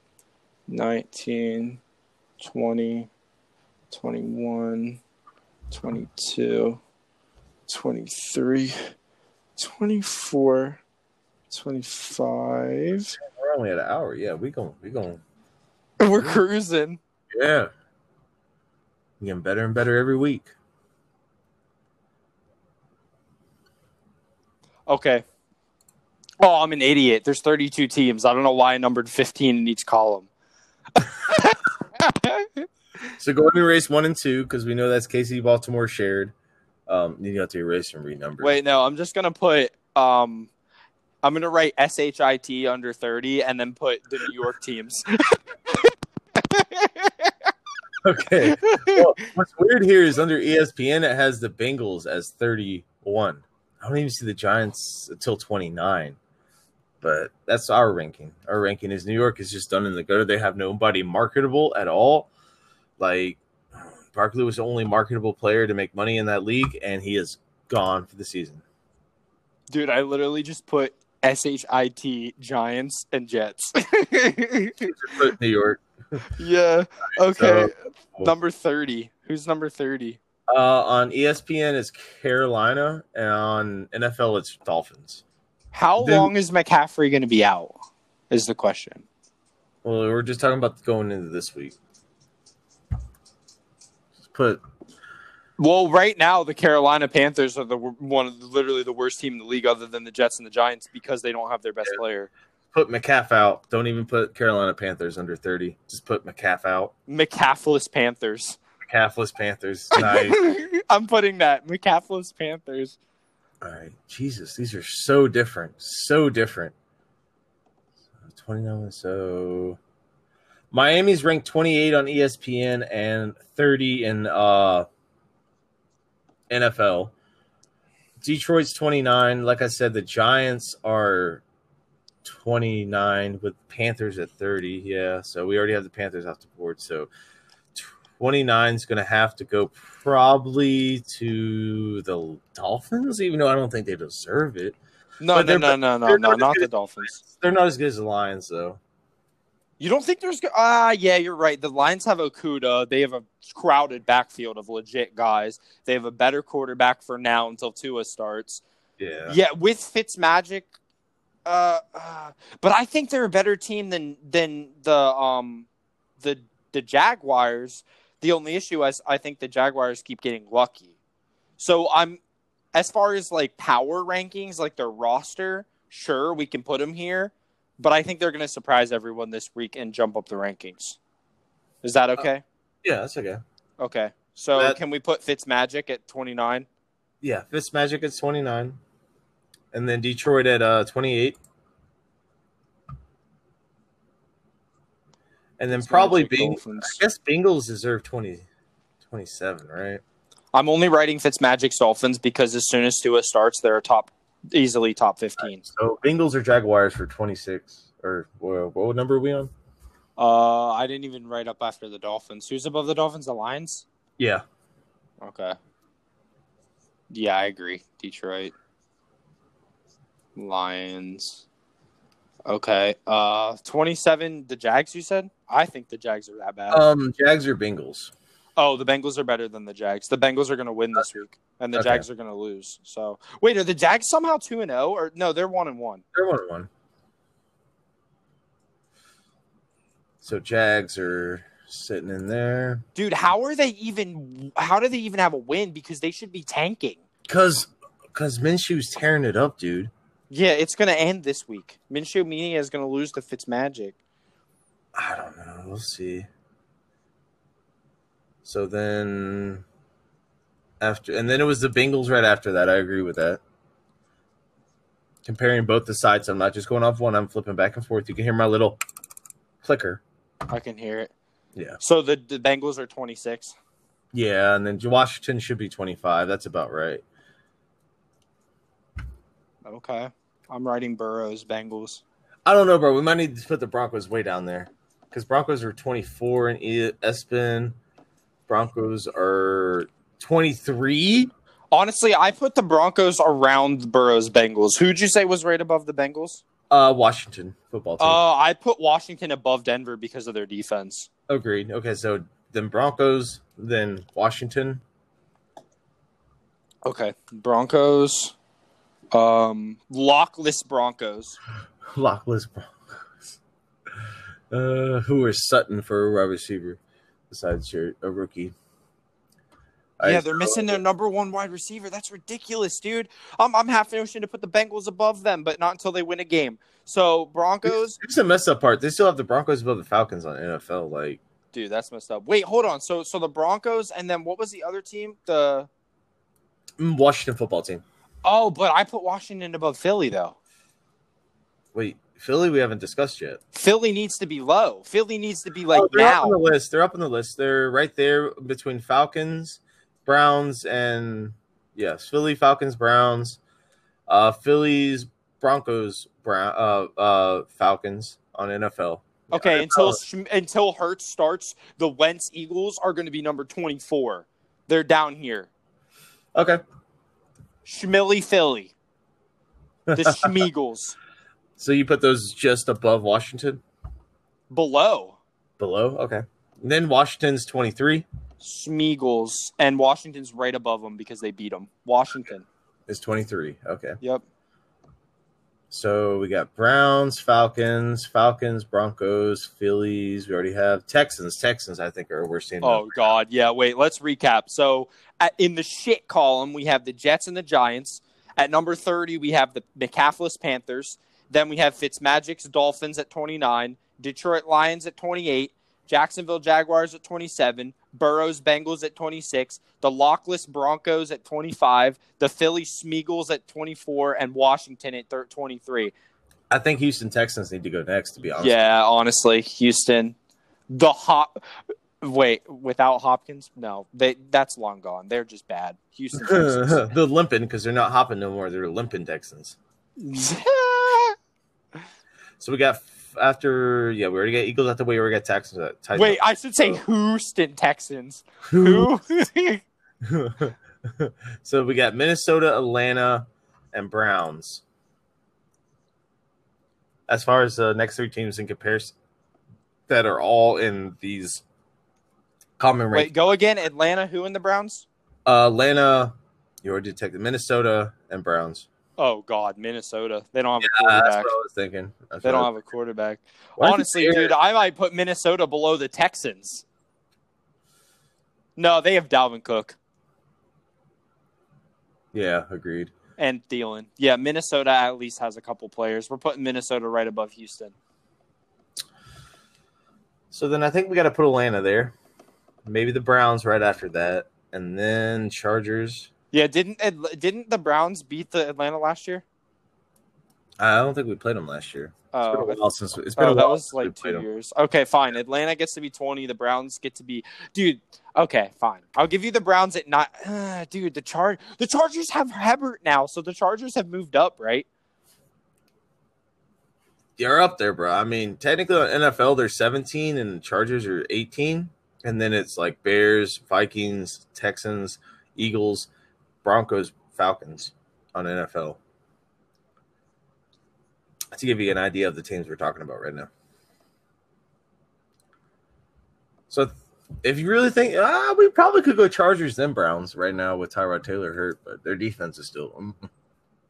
19, 20, 21, 22, 23, 24, 25. We're only at an hour. Yeah, we're going. We're cruising. Yeah. We're getting better and better every week. Okay. Oh, I'm an idiot. There's 32 teams. I don't know why I numbered 15 in each column. So go ahead and erase 1 and 2 because we know that's KC Baltimore shared. You have to erase and renumber. Wait, no. I'm just going to put I'm going to write SHIT under 30 and then put the New York teams. Okay. Well, what's weird here is under ESPN, it has the Bengals as 31. I don't even see the Giants until 29. But that's our ranking. Our ranking is New York is just done in the gutter. They have nobody marketable at all. Like, Barkley was the only marketable player to make money in that league, and he is gone for the season. Dude, I literally just put SHIT, Giants, and Jets. New York. Yeah. Okay. So, number 30. Who's number 30? On ESPN, it's Carolina, and on NFL, it's Dolphins. How long is McCaffrey going to be out is the question. Well, we're just talking about going into this week. Well, right now, the Carolina Panthers are literally the worst team in the league other than the Jets and the Giants because they don't have their best player. Put McCaff out. Don't even put Carolina Panthers under 30. Just put McCaff out. McCaffless Panthers. McCaffless Panthers. Nice. I'm putting that. McCaffless Panthers. All right. Jesus, these are so different. So different. 29. So Miami's ranked 28 on ESPN and 30 in NFL. Detroit's 29. Like I said, the Giants are 29 with Panthers at 30. Yeah, so we already have the Panthers off the board. So 29 is going to have to go probably to the Dolphins, even though I don't think they deserve it. No, not the Dolphins. They're not as good as the Lions, though. You don't think there's – yeah, you're right. The Lions have Okuda. They have a crowded backfield of legit guys. They have a better quarterback for now until Tua starts. Yeah. Yeah, with Fitzmagic. But I think they're a better team than the Jaguars. The only issue is I think the Jaguars keep getting lucky. So I'm – as far as, like, power rankings, like their roster, sure, we can put them here. But I think they're going to surprise everyone this week and jump up the rankings. Is that okay? Yeah, that's okay. Okay. So can we put Fitzmagic at 29? Yeah, Fitzmagic at 29. And then Detroit at 28. And then probably Bengals. I guess Bengals deserve 27, right? I'm only writing Fitzmagic's Dolphins because as soon as Tua starts, they're easily top 15. Right, so Bengals or Jaguars for 26, or what number are we on? I didn't even write up after the Dolphins. Who's above the Dolphins? The Lions? Yeah. Okay. Yeah, I agree. Detroit. Lions. Okay. 27, the Jags, you said? I think the Jags are that bad. Jags or Bengals? Oh, the Bengals are better than the Jags. The Bengals are going to win this week. And the Jags are going to lose. So wait, are the Jags somehow 2-0? Or no, they're 1-1. They're 1-1. So Jags are sitting in there. Dude, how do they even have a win? Because they should be tanking. Because Minshew's tearing it up, dude. Yeah, it's going to end this week. Minshew Mania is going to lose to Fitzmagic. I don't know. We'll see. So then. And then it was the Bengals right after that. I agree with that. Comparing both the sides, I'm not just going off one. I'm flipping back and forth. You can hear my little clicker. I can hear it. Yeah. So the Bengals are 26. Yeah, and then Washington should be 25. That's about right. Okay. I'm writing Burrow's Bengals. I don't know, bro. We might need to put the Broncos way down there because Broncos are 24 and ESPN. Broncos are 23? Honestly, I put the Broncos around Burrow's Bengals. Who'd you say was right above the Bengals? Washington football team. I put Washington above Denver because of their defense. Agreed. Okay, so then Broncos, then Washington. Okay, Broncos. Lockless Broncos. Lockless Broncos. Who is Sutton for a wide receiver besides a rookie? Yeah, they're missing their number one wide receiver. That's ridiculous, dude. I'm half notion to put the Bengals above them, but not until they win a game. So Broncos. It's a messed up part. They still have the Broncos above the Falcons on NFL. Like, dude, that's messed up. Wait, hold on. So the Broncos, and then what was the other team? The Washington football team. Oh, but I put Washington above Philly though. Wait, Philly we haven't discussed yet. Philly needs to be low. Philly needs to be like now. They're up on the list. They're right there between Falcons. Browns and yes, Philly, Falcons, Browns, Phillies, Broncos, Falcons on NFL. Okay, yeah, until Hurts starts, the Wentz Eagles are going to be number 24. They're down here. Okay. Schmilly Philly, the Schmeagles. So you put those just above Washington? Below. Okay. And then Washington's 23. Smeagles, and Washington's right above them because they beat them. Washington is 23. Okay. Yep. So we got Browns, Falcons, Broncos, Phillies. We already have Texans. Texans, I think, are a worse team. Oh, God. Yeah, wait. Let's recap. So in the shit column, we have the Jets and the Giants. At number 30, we have the McCaffless Panthers. Then we have Fitzmagic's Dolphins at 29, Detroit Lions at 28, Jacksonville Jaguars at 27, Burrow's Bengals at 26, the Lockless Broncos at 25, the Philly Smeagles at 24, and Washington at 23. I think Houston Texans need to go next, to be honest. Yeah, honestly, Houston. Wait, without Hopkins? No, that's long gone. They're just bad. Houston Texans. They're limping because they're not hopping no more. They're limping Texans. So we got we already got Eagles out the way. We already got Texans. Wait, I should say Houston Texans. So we got Minnesota, Atlanta, and Browns. As far as the next three teams in comparison, that are all in these common rankings. Wait, go again. Atlanta, who in the Browns? Atlanta, you already detected Minnesota and Browns. Oh, God, Minnesota. They don't have a quarterback. That's what I was thinking. They don't have a quarterback. Honestly, dude, I might put Minnesota below the Texans. No, they have Dalvin Cook. Yeah, agreed. And Thielen. Yeah, Minnesota at least has a couple players. We're putting Minnesota right above Houston. So then I think we got to put Atlanta there. Maybe the Browns right after that. And then Chargers. Yeah, didn't the Browns beat the Atlanta last year? I don't think we played them last year. It's been a while since we played them. Okay, fine. Atlanta gets to be 20. The Browns get to be – dude, okay, fine. I'll give you the Browns at not dude, the Chargers have Hebert now, so the Chargers have moved up, right? They're up there, bro. I mean, technically on NFL, they're 17, and the Chargers are 18. And then it's like Bears, Vikings, Texans, Eagles – Broncos, Falcons on NFL. To give you an idea of the teams we're talking about right now. So if you really think, we probably could go Chargers then Browns right now with Tyrod Taylor hurt, but their defense is still.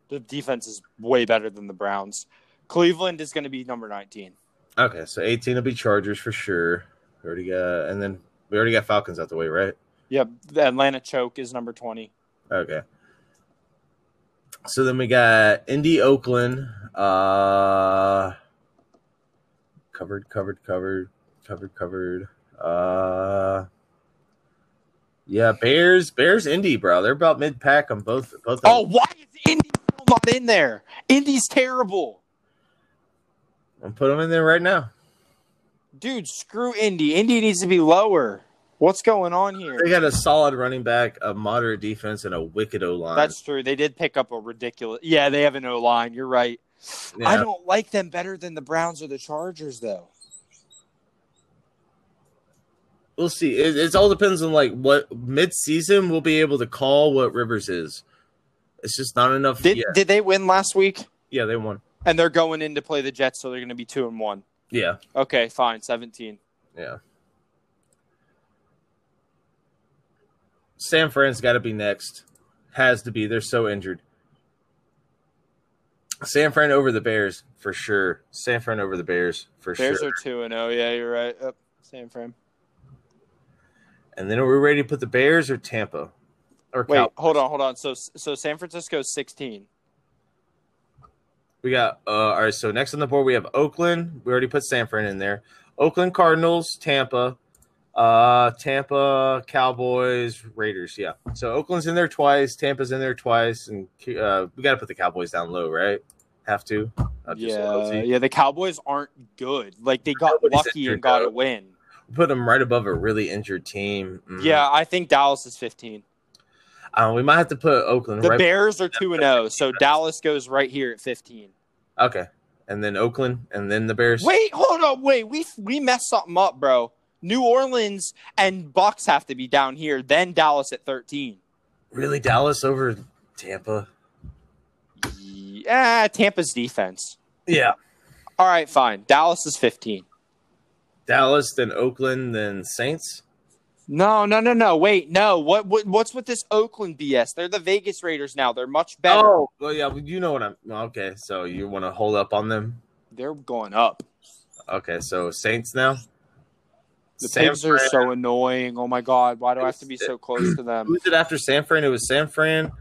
The defense is way better than the Browns. Cleveland is going to be number 19. Okay, so 18 will be Chargers for sure. We already got Falcons out the way, right? Yep, the Atlanta choke is number 20. Okay. So then we got Indy, Oakland. Covered. Yeah, Bears, Indy, bro. They're about mid-pack on both. Oh, why is Indy still not in there? Indy's terrible. I'm putting them in there right now. Dude, screw Indy. Indy needs to be lower. What's going on here? They got a solid running back, a moderate defense, and a wicked O-line. That's true. They did pick up a ridiculous – yeah, they have an O-line. You're right. Yeah. I don't like them better than the Browns or the Chargers, though. We'll see. It all depends on, what midseason we'll be able to call what Rivers is. It's just not enough. Did they win last week? Yeah, they won. And they're going in to play the Jets, so they're going to be 2-1. Yeah. Okay, fine. 17. Yeah. San Fran's got to be next. Has to be. They're so injured. San Fran over the Bears, for sure. Bears are 2-0. Yeah, you're right. Oh, San Fran. And then are we ready to put the Bears or Tampa? Or wait, Cowboys? Hold on. So San Francisco's 16. We got all right, so next on the board we have Oakland. We already put San Fran in there. Oakland Cardinals, Tampa, Cowboys, Raiders, yeah. So Oakland's in there twice, Tampa's in there twice, and we got to put the Cowboys down low, right? Have to. Yeah, the Cowboys aren't good. They got lucky and got a win. Put them right above a really injured team. Mm-hmm. Yeah, I think Dallas is 15. We might have to put Oakland. The Bears are 2-0, so Dallas goes right here at 15. Okay, and then Oakland, and then the Bears. Wait, hold on, we messed something up, bro. New Orleans and Bucks have to be down here, then Dallas at 13. Really, Dallas over Tampa? Yeah, Tampa's defense. Yeah. All right, fine. Dallas is 15. Dallas, then Oakland, then Saints? No. Wait, no. What's with this Oakland BS? They're the Vegas Raiders now. They're much better. Oh, well, yeah. You know what I'm. Okay, so you want to hold up on them? They're going up. Okay, so Saints now. The Pigs are so annoying. Oh my God, why do I have to be so close to them? Who was it after San Fran? It was San Fran,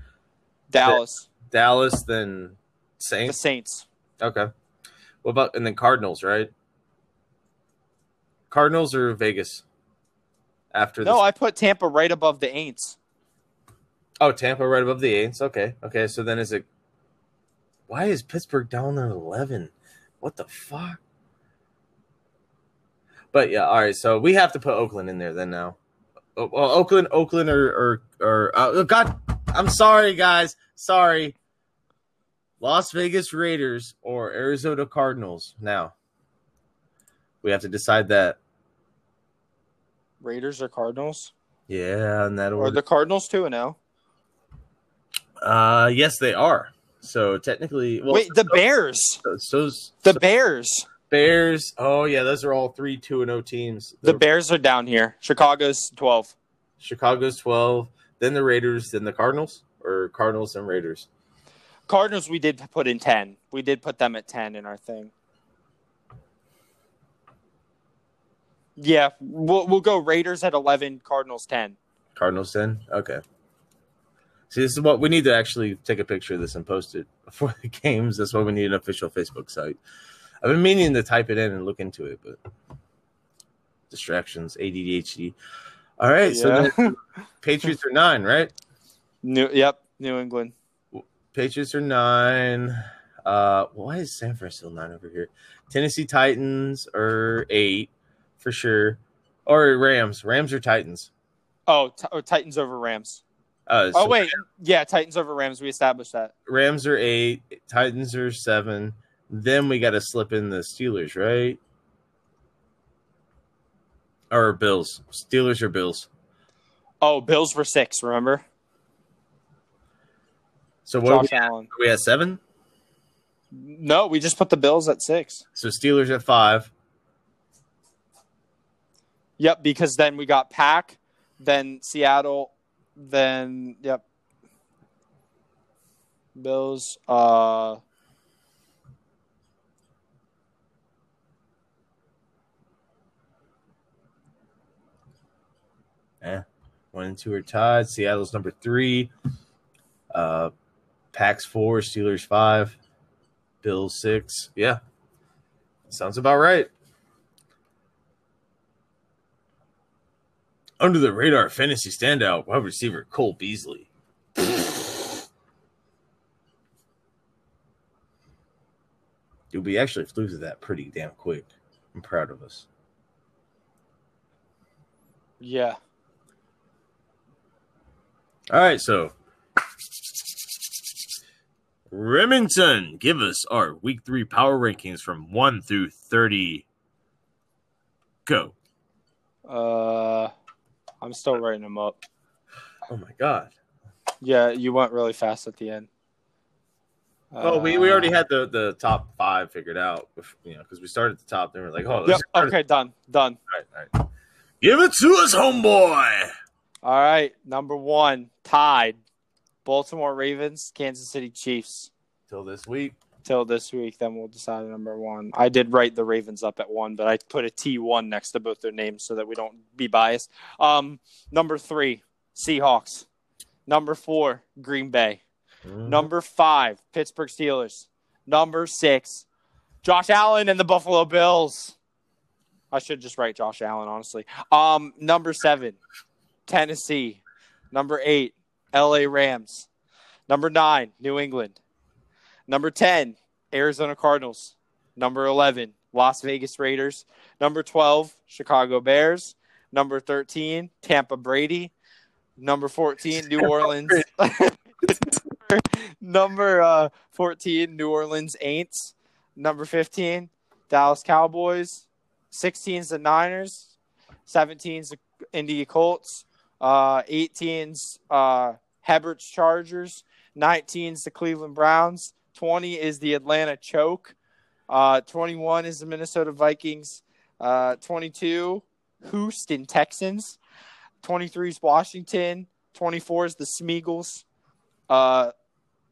Dallas, then Saints. The Saints. Okay. What about and then Cardinals, right? Cardinals or Vegas? After no, I put Tampa right above the Aints. Oh, Tampa right above the Aints. Okay. So then is it? Why is Pittsburgh down there at 11? What the fuck? But yeah, all right. So we have to put Oakland in there then now. Well, Oakland, or God, I'm sorry, guys. Sorry. Las Vegas Raiders or Arizona Cardinals. Now we have to decide that. Raiders or Cardinals? Yeah, and that order. Are the Cardinals 2-0? Yes, they are. So technically, well, wait, the Bears. So Bears. Bears. Oh, yeah, those are all 3-2-0 teams. The Bears are down here. Chicago's 12. Then the Raiders, then the Cardinals, or Cardinals and Raiders? Cardinals we did put in 10. We did put them at 10 in our thing. Yeah, we'll go Raiders at 11, Cardinals 10. Cardinals 10? Okay. See, this is what we need to actually take a picture of this and post it before the games. That's why we need an official Facebook site. I've been meaning to type it in and look into it, but distractions, ADHD. All right, yeah. So Patriots are 9, right? New England. Patriots are 9. Why is San Francisco 9 over here? Tennessee Titans are 8 for sure, or Rams. Rams or Titans? Oh, Titans over Rams. Titans over Rams. We established that. Rams are 8. Titans are 7. Then we got to slip in the Steelers, right? Or Bills. Steelers or Bills? Oh, Bills were 6, remember? So what we had 7? No, we just put the Bills at 6. So Steelers at 5. Yep, because then we got Pack, then Seattle, then, yep. Bills, yeah, 1 and 2 are tied. Seattle's number 3. Packs 4, Steelers 5, Bills 6. Yeah, sounds about right. Under the radar fantasy standout, wide receiver Cole Beasley. Dude, we actually flew through that pretty damn quick. I'm proud of us. Yeah. All right, so Remington, give us our Week 3 power rankings from 1 through 30. Go. I'm still writing them up. Oh, my God. Yeah, you went really fast at the end. We already had the top 5 figured out, you know, because we started at the top. Then we're like, oh. Yep, okay, done. All right. Give it to us, homeboy. All right, number 1, tied. Baltimore Ravens, Kansas City Chiefs. Till this week, then we'll decide number 1. I did write the Ravens up at 1, but I put a T1 next to both their names so that we don't be biased. Number 3, Seahawks. Number 4, Green Bay. Mm-hmm. Number 5, Pittsburgh Steelers. Number 6, Josh Allen and the Buffalo Bills. I should just write Josh Allen, honestly. Number 7, Tennessee. Number 8, LA Rams. Number 9, New England. Number 10, Arizona Cardinals. Number 11, Las Vegas Raiders. Number 12, Chicago Bears. Number 13, Tampa Brady. Number 14, New Orleans. Number 14, New Orleans Aints. Number 15, Dallas Cowboys. 16's the Niners. 17's the Indy Colts. 18's Hebert's Chargers. 19's the Cleveland Browns. 20 is the Atlanta Choke. 21 is the Minnesota Vikings. 22, Houston Texans. 23 is Washington. 24 is the Smeagles.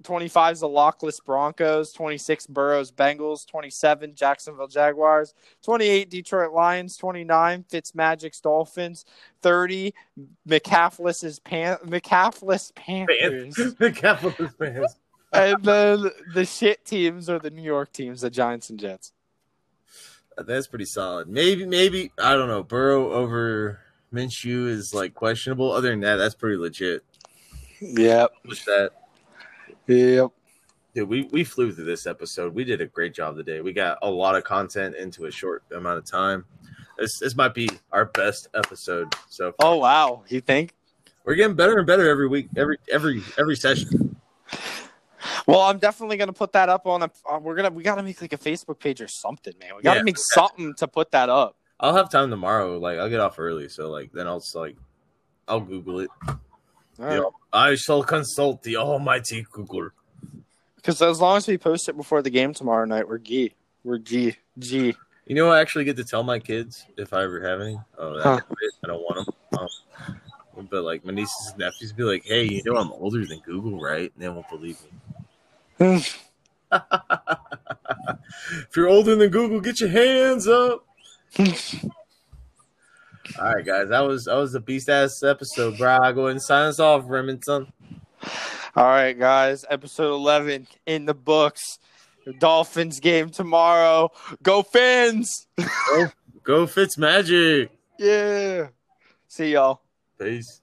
25 is the Lockless Broncos. 26, Burrow's Bengals. 27, Jacksonville Jaguars. 28, Detroit Lions. 29, Fitzmagic's Dolphins. 30, McCaffless Panthers. McCaffless Panthers. And the shit teams are the New York teams, the Giants and Jets. That's pretty solid. Maybe I don't know. Burrow over Minshew is like questionable. Other than that, that's pretty legit. Yep. Push that. Yep. Dude, we flew through this episode. We did a great job today. We got a lot of content into a short amount of time. This might be our best episode so far. Oh wow, you think? We're getting better and better every week, every session. Well, I'm definitely gonna put that up on a. We gotta make like a Facebook page or something, man. We gotta make something to put that up. I'll have time tomorrow. Like I'll get off early, so like then I'll Google it. Right. Know, I shall consult the almighty Google. Because as long as we post it before the game tomorrow night, we're G. You know, I actually get to tell my kids if I ever have any. Oh, I don't want them. But like my nieces and nephews be like, "Hey, you know I'm older than Google, right?" And they won't believe me. If you're older than Google, get your hands up. All right, guys, that was a beast ass episode, bro. I'll go ahead and sign us off, Remington. All right, guys, episode 11 in the books. The Dolphins game tomorrow. Go Fins! Go Fitzmagic! Yeah. See y'all. Peace.